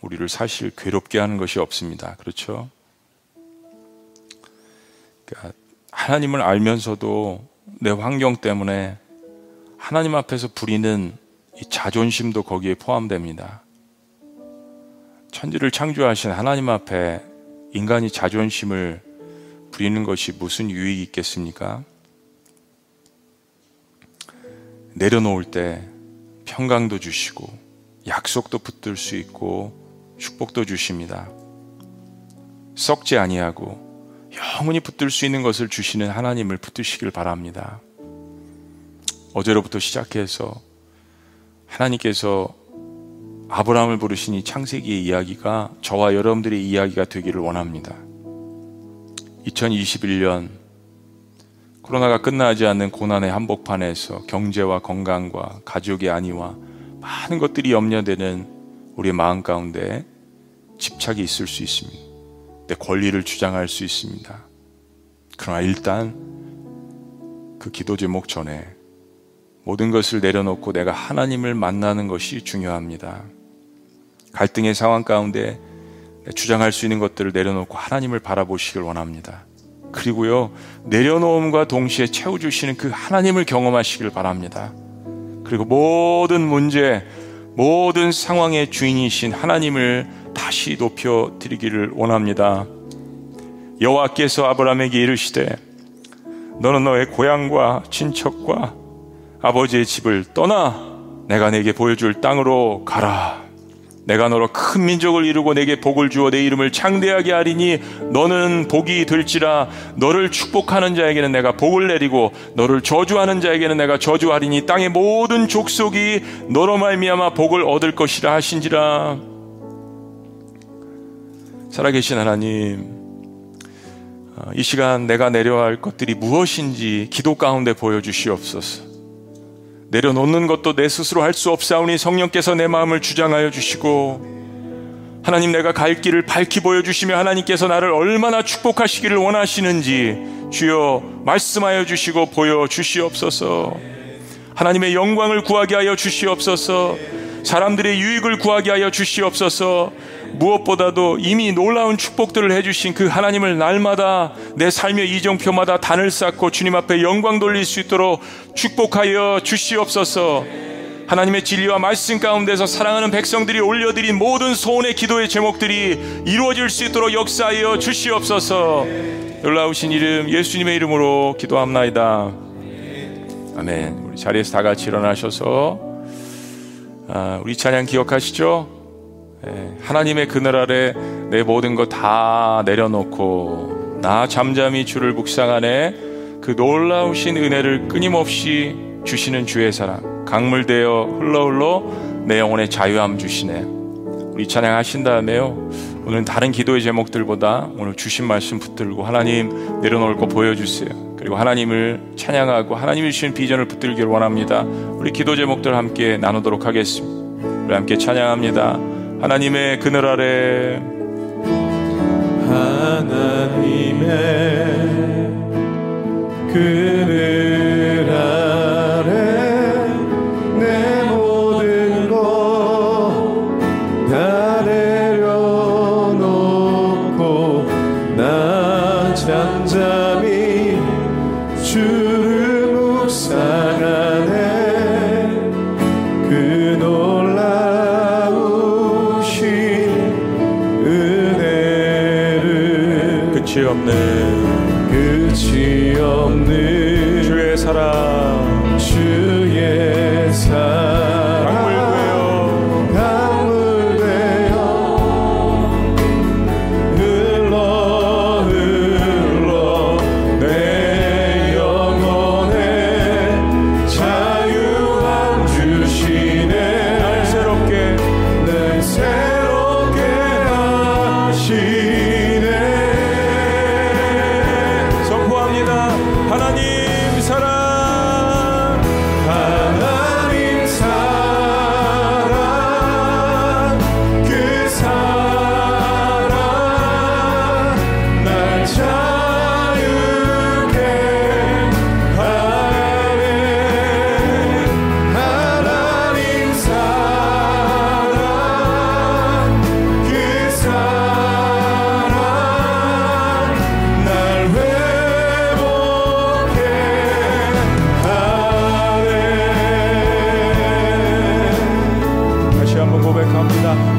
우리를 사실 괴롭게 하는 것이 없습니다. 그렇죠? 그러니까 하나님을 알면서도 내 환경 때문에 하나님 앞에서 부리는 이 자존심도 거기에 포함됩니다. 천지를 창조하신 하나님 앞에 인간이 자존심을 부리는 것이 무슨 유익이 있겠습니까? 내려놓을 때 평강도 주시고 약속도 붙들 수 있고 축복도 주십니다. 썩지 아니하고 영원히 붙들 수 있는 것을 주시는 하나님을 붙드시길 바랍니다. 어제로부터 시작해서 하나님께서 아브라함을 부르신 이 창세기의 이야기가 저와 여러분들의 이야기가 되기를 원합니다. 2021년 코로나가 끝나지 않는 고난의 한복판에서 경제와 건강과 가족의 안위와 많은 것들이 염려되는 우리의 마음 가운데 집착이 있을 수 있습니다. 내 권리를 주장할 수 있습니다. 그러나 일단 그 기도 제목 전에 모든 것을 내려놓고 내가 하나님을 만나는 것이 중요합니다. 갈등의 상황 가운데 주장할 수 있는 것들을 내려놓고 하나님을 바라보시길 원합니다. 그리고요, 내려놓음과 동시에 채워주시는 그 하나님을 경험하시길 바랍니다. 그리고 모든 문제, 모든 상황의 주인이신 하나님을 다시 높여드리기를 원합니다. 여호와께서 아브라함에게 이르시되 너는 너의 고향과 친척과 아버지의 집을 떠나 내가 내게 보여줄 땅으로 가라. 내가 너로 큰 민족을 이루고 내게 복을 주어 내 이름을 창대하게 하리니 너는 복이 될지라. 너를 축복하는 자에게는 내가 복을 내리고 너를 저주하는 자에게는 내가 저주하리니 땅의 모든 족속이 너로 말미암아 복을 얻을 것이라 하신지라. 살아계신 하나님, 이 시간 내가 내려야 할 것들이 무엇인지 기도 가운데 보여주시옵소서. 내려놓는 것도 내 스스로 할 수 없사오니 성령께서 내 마음을 주장하여 주시고, 하나님 내가 갈 길을 밝히 보여주시며 하나님께서 나를 얼마나 축복하시기를 원하시는지 주여 말씀하여 주시고 보여주시옵소서. 하나님의 영광을 구하게 하여 주시옵소서. 사람들의 유익을 구하게 하여 주시옵소서. 무엇보다도 이미 놀라운 축복들을 해주신 그 하나님을 날마다 내 삶의 이정표마다 단을 쌓고 주님 앞에 영광 돌릴 수 있도록 축복하여 주시옵소서. 하나님의 진리와 말씀 가운데서 사랑하는 백성들이 올려드린 모든 소원의 기도의 제목들이 이루어질 수 있도록 역사하여 주시옵소서. 놀라우신 이름 예수님의 이름으로 기도합나이다. 아멘. 우리 자리에서 다 같이 일어나셔서 우리 찬양 기억하시죠? 하나님의 그늘 아래 내 모든 것 다 내려놓고 나 잠잠히 주를 묵상하네. 그 놀라우신 은혜를 끊임없이 주시는 주의 사랑 강물되어 흘러흘러 내 영혼의 자유함 주시네. 우리 찬양하신 다음에요, 오늘 다른 기도의 제목들보다 오늘 주신 말씀 붙들고 하나님 내려놓을 거 보여주세요. 그리고 하나님을 찬양하고 하나님이 주신 비전을 붙들기를 원합니다. 우리 기도 제목들 함께 나누도록 하겠습니다. 우리 함께 찬양합니다. 하나님의 그늘 아래, 하나님의 그늘 아래 내 모든 것 다 내려놓고 나 잠잠히 주를 묵상하네. 그 놀라우신 은혜를 끝이 없는 끝이 없는 사랑 주의 사랑 강물 되어 흘러 내 영혼에 자유함 주시네. 날 새롭게 하시네. 선포합니다. 하나님 사랑,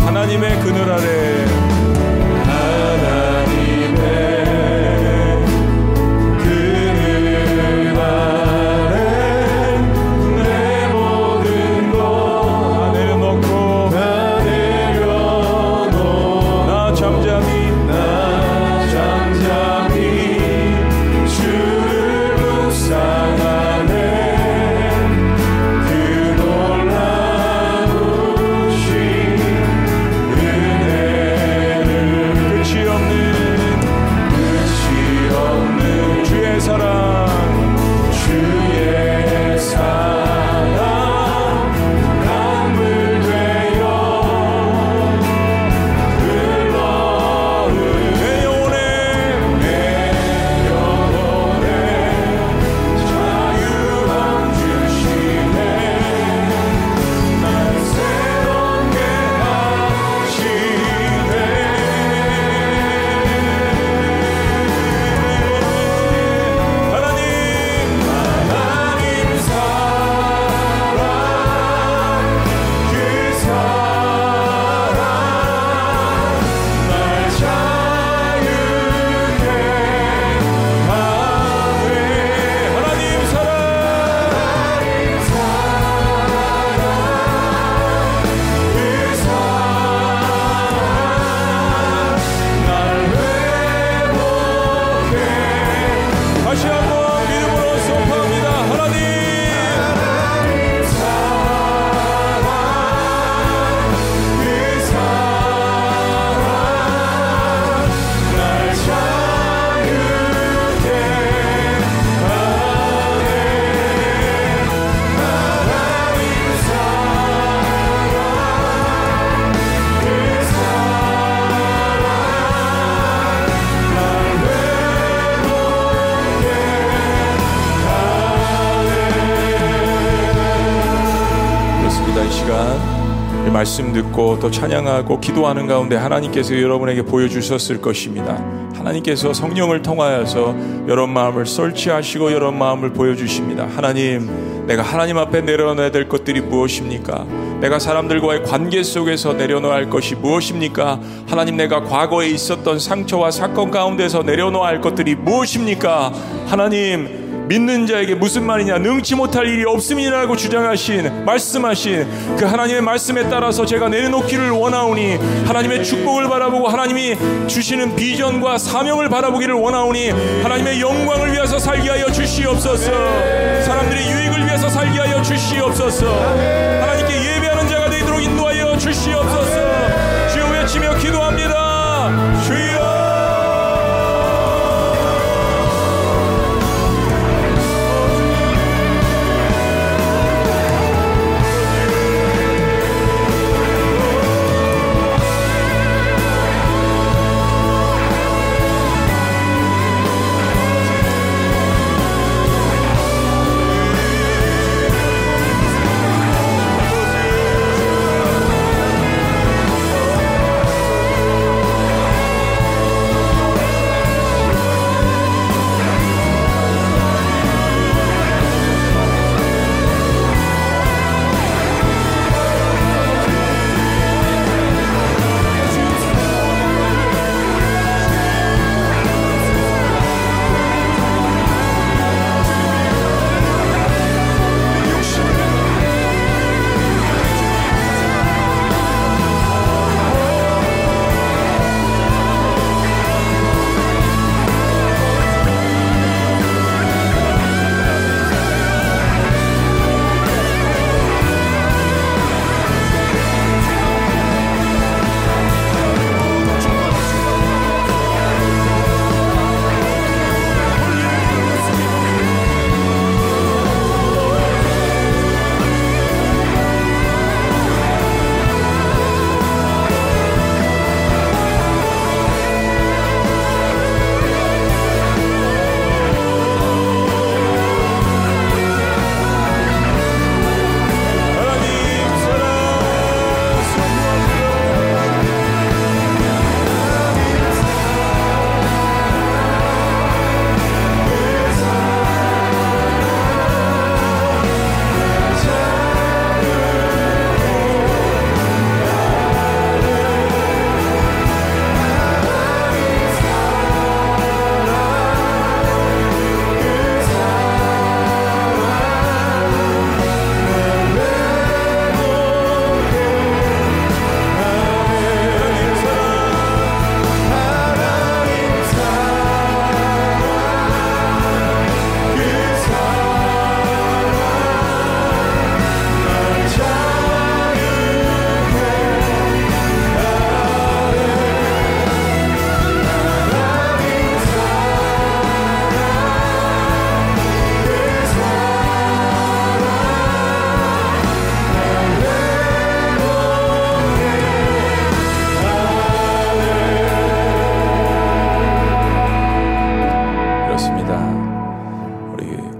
하나님의 그늘 아래, 하나님의 그늘 아래 내 모든 것 다 내려놓고 나 잠잠히 주를 묵상하네. 사랑 강물 되어 내 영혼에 자유함 주시네. 날 새롭게 하시네. 하나님 사랑, 그 사랑 날 자유케 하네. 하나님 사랑, 하나님 사랑 그 사랑 날 회복해. 다시 한번 믿음으로 선포합니다. 하나님 사랑 그 사랑 날 자유케 하네. 하나님 사랑 그 사랑 날 회복해. 그렇습니다. 이 시간 이 말씀 듣고 또 찬양하고 기도하는 가운데 하나님께서 여러분에게 보여주셨을 것입니다. 하나님께서 성령을 통하여서 여러분 마음을 설치하시고 여러분 마음을 보여주십니다. 하나님, 내가 하나님 앞에 내려놔야 될 것들이 무엇입니까? 내가 사람들과의 관계 속에서 내려놓아야 할 것이 무엇입니까? 하나님, 내가 과거에 있었던 상처와 사건 가운데서 내려놓아야 할 것들이 무엇입니까? 하나님, 믿는 자에게 무슨 말이냐, 능치 못할 일이 없음이라고 주장하신, 말씀하신 그 하나님의 말씀에 따라서 제가 내려놓기를 원하오니, 하나님의 축복을 바라보고 하나님이 주시는 비전과 사명을 바라보기를 원하오니, 하나님의 영광을 위해서 살게 하여 주시옵소서. 사람들의 유익을 위해서 살게 하여 주시옵소서. 하나님께 예배하는 자가 되도록 인도하여 주시옵소서. 주여, 외치며 기도합니다. 주여.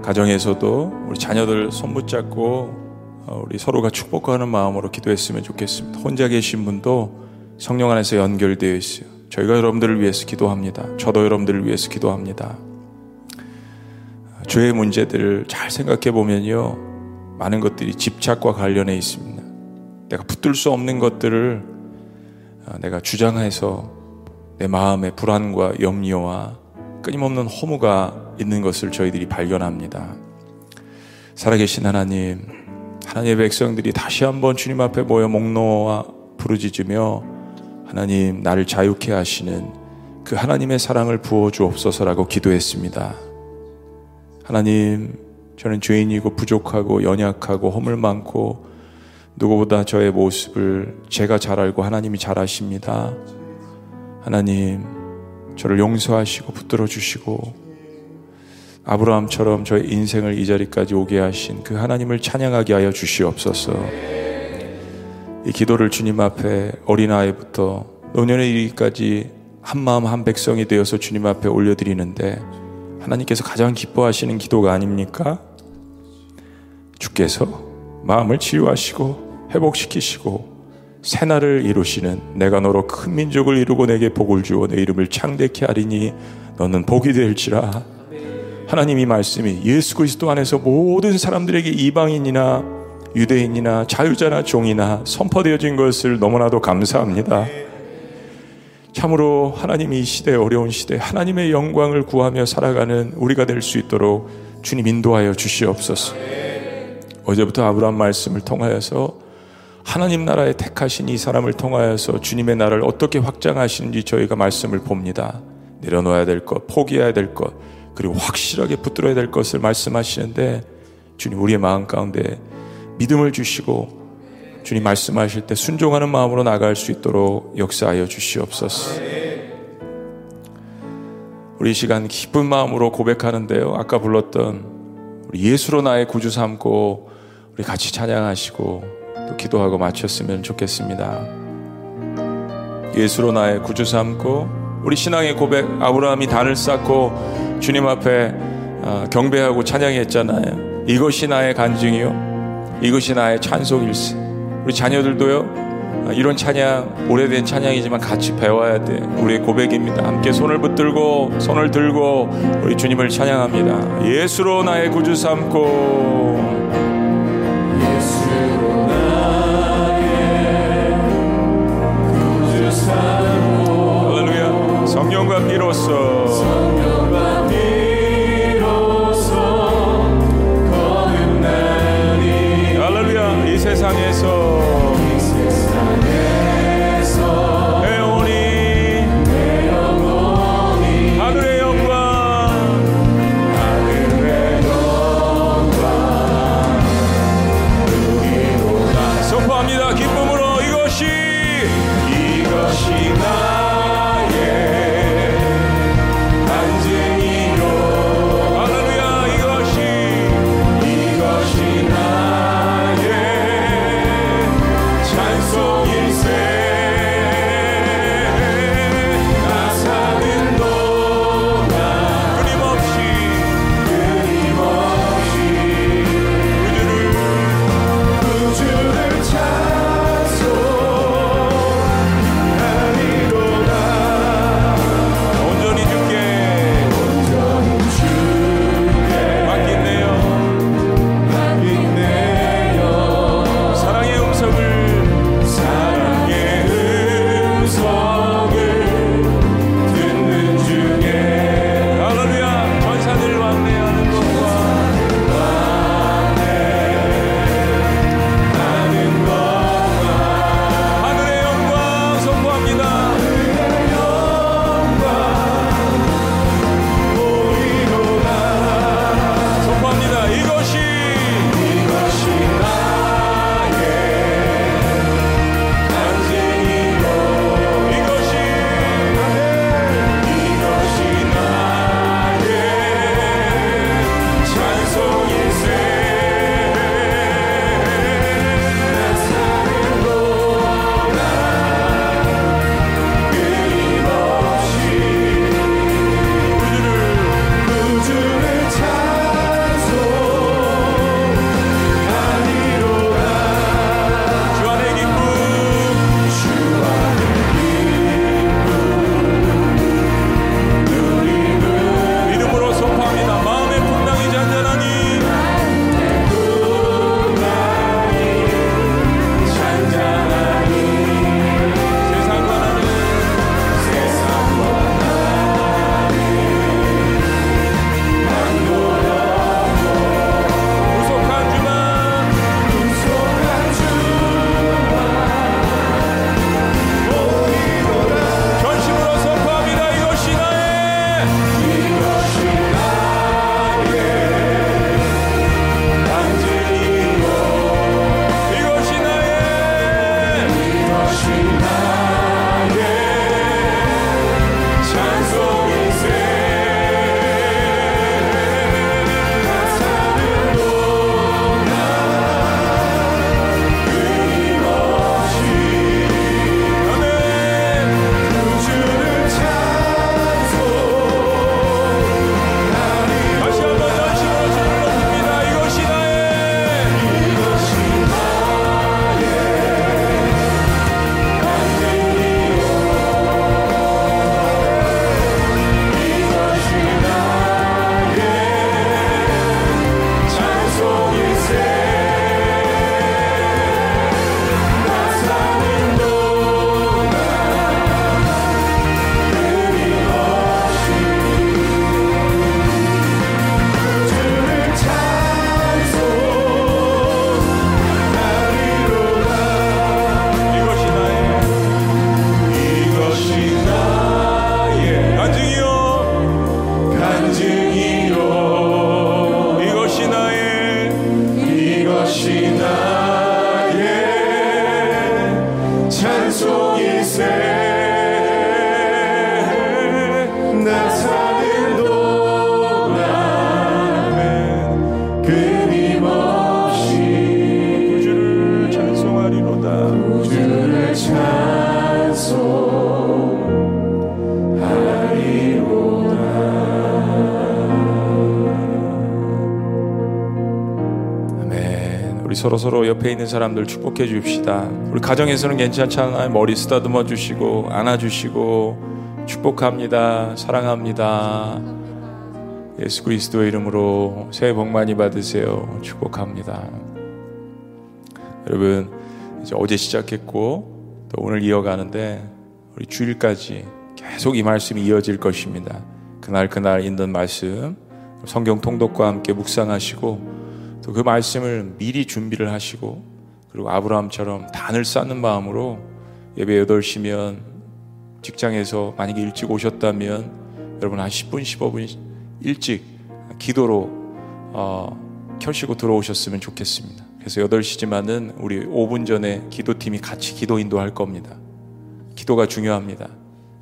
가정에서도 우리 자녀들 손붙잡고 우리 서로가 축복하는 마음으로 기도했으면 좋겠습니다. 혼자 계신 분도 성령 안에서 연결되어 있어요. 저희가 여러분들을 위해서 기도합니다. 저도 여러분들을 위해서 기도합니다. 죄의 문제들을 잘 생각해 보면요, 많은 것들이 집착과 관련해 있습니다. 내가 붙들 수 없는 것들을 내가 주장해서 내 마음에 불안과 염려와 끊임없는 허무가 있는 것을 저희들이 발견합니다. 살아계신 하나님, 하나님의 백성들이 다시 한번 주님 앞에 모여 목놓아 부르짖으며 하나님 나를 자유케 하시는 그 하나님의 사랑을 부어주옵소서라고 기도했습니다. 하나님, 저는 죄인이고 부족하고 연약하고 허물 많고 누구보다 저의 모습을 제가 잘 알고 하나님이 잘 아십니다. 하나님, 저를 용서하시고 붙들어 주시고 아브라함처럼 저의 인생을 이 자리까지 오게 하신 그 하나님을 찬양하게 하여 주시옵소서. 이 기도를 주님 앞에 어린아이부터 노년에 이르기까지 한마음 한 백성이 되어서 주님 앞에 올려드리는데 하나님께서 가장 기뻐하시는 기도가 아닙니까? 주께서 마음을 치유하시고 회복시키시고 새날을 이루시는 내가 너로 큰 민족을 이루고 내게 복을 주어 내 이름을 창대케 하리니 너는 복이 될지라. 하나님, 이 말씀이 예수 그리스도 안에서 모든 사람들에게 이방인이나 유대인이나 자유자나 종이나 선포되어진 것을 너무나도 감사합니다. 참으로 하나님이 이 시대, 어려운 시대 하나님의 영광을 구하며 살아가는 우리가 될 수 있도록 주님 인도하여 주시옵소서. 어제부터 아브라함 말씀을 통하여서 하나님 나라에 택하신 이 사람을 통하여서 주님의 나라를 어떻게 확장하시는지 저희가 말씀을 봅니다. 내려놓아야 될 것, 포기해야 될 것, 그리고 확실하게 붙들어야 될 것을 말씀하시는데 주님, 우리의 마음 가운데 믿음을 주시고 주님 말씀하실 때 순종하는 마음으로 나아갈 수 있도록 역사하여 주시옵소서. 우리 시간 기쁜 마음으로 고백하는데요, 아까 불렀던 우리 예수로 나의 구주 삼고 우리 같이 찬양하시고 또 기도하고 마쳤으면 좋겠습니다. 예수로 나의 구주 삼고 우리 신앙의 고백, 아브라함이 단을 쌓고 주님 앞에 경배하고 찬양했잖아요. 이것이 나의 간증이요, 이것이 나의 찬송일세. 우리 자녀들도요, 이런 찬양, 오래된 찬양이지만 같이 배워야 돼. 우리의 고백입니다. 함께 손을 붙들고 손을 들고 우리 주님을 찬양합니다. 예수로 나의 구주 삼고 예수로 나의 구주 삼고 성령과 비로소 거듭나니. 할렐루야. 이 세상에서 내 영혼이 하늘의 영광 우리보다 선포합니다. 기쁨으로 이것이 나 서로서로 옆에 있는 사람들 축복해 주십시다. 우리 가정에서는 괜찮잖아요. 머리 쓰다듬어 주시고 안아주시고 축복합니다. 사랑합니다. 예수 그리스도의 이름으로 새해 복 많이 받으세요. 축복합니다. 여러분, 이제 어제 시작했고 또 오늘 이어가는데 우리 주일까지 계속 이 말씀이 이어질 것입니다. 그날 있는 말씀 성경 통독과 함께 묵상하시고 또 그 말씀을 미리 준비를 하시고 그리고 아브라함처럼 단을 쌓는 마음으로 예배 8시면 직장에서 만약에 일찍 오셨다면 여러분 한 10분 15분 일찍 기도로 켜시고 들어오셨으면 좋겠습니다. 그래서 8시지만은 우리 5분 전에 기도팀이 같이 기도 인도할 겁니다. 기도가 중요합니다.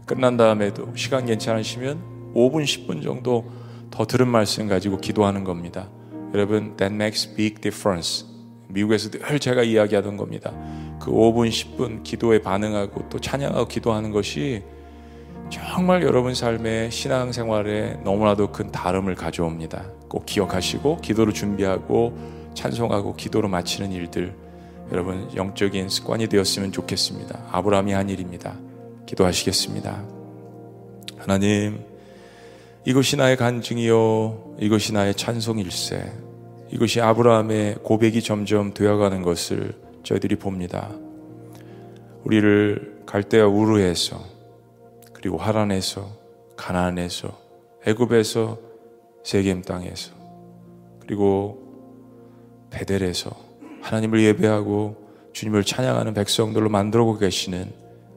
끝난 다음에도 시간 괜찮으시면 5분 10분 정도 더 들은 말씀 가지고 기도하는 겁니다. 여러분, that makes big difference. 미국에서 늘 제가 이야기하던 겁니다. 그 5분, 10분 기도에 반응하고 또 찬양하고 기도하는 것이 정말 여러분 삶의 신앙생활에 너무나도 큰 다름을 가져옵니다. 꼭 기억하시고 기도를 준비하고 찬송하고 기도로 마치는 일들 여러분 영적인 습관이 되었으면 좋겠습니다. 아브라함이 한 일입니다. 기도하시겠습니다. 하나님, 이것이 나의 간증이요 이것이 나의 찬송일세. 이것이 아브라함의 고백이 점점 되어가는 것을 저희들이 봅니다. 우리를 갈대아 우르에서 그리고 하란에서 가나안에서 애굽에서 세겜 땅에서 그리고 베델에서 하나님을 예배하고 주님을 찬양하는 백성들로 만들고 계시는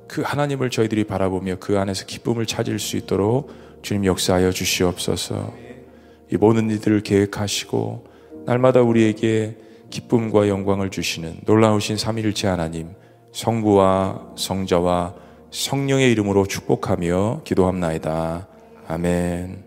그 하나님을 저희들이 바라보며 그 안에서 기쁨을 찾을 수 있도록 주님 역사하여 주시옵소서. 이 모든 이들을 계획하시고 날마다 우리에게 기쁨과 영광을 주시는 놀라우신 삼위일체 하나님 성부와 성자와 성령의 이름으로 축복하며 기도합나이다. 아멘.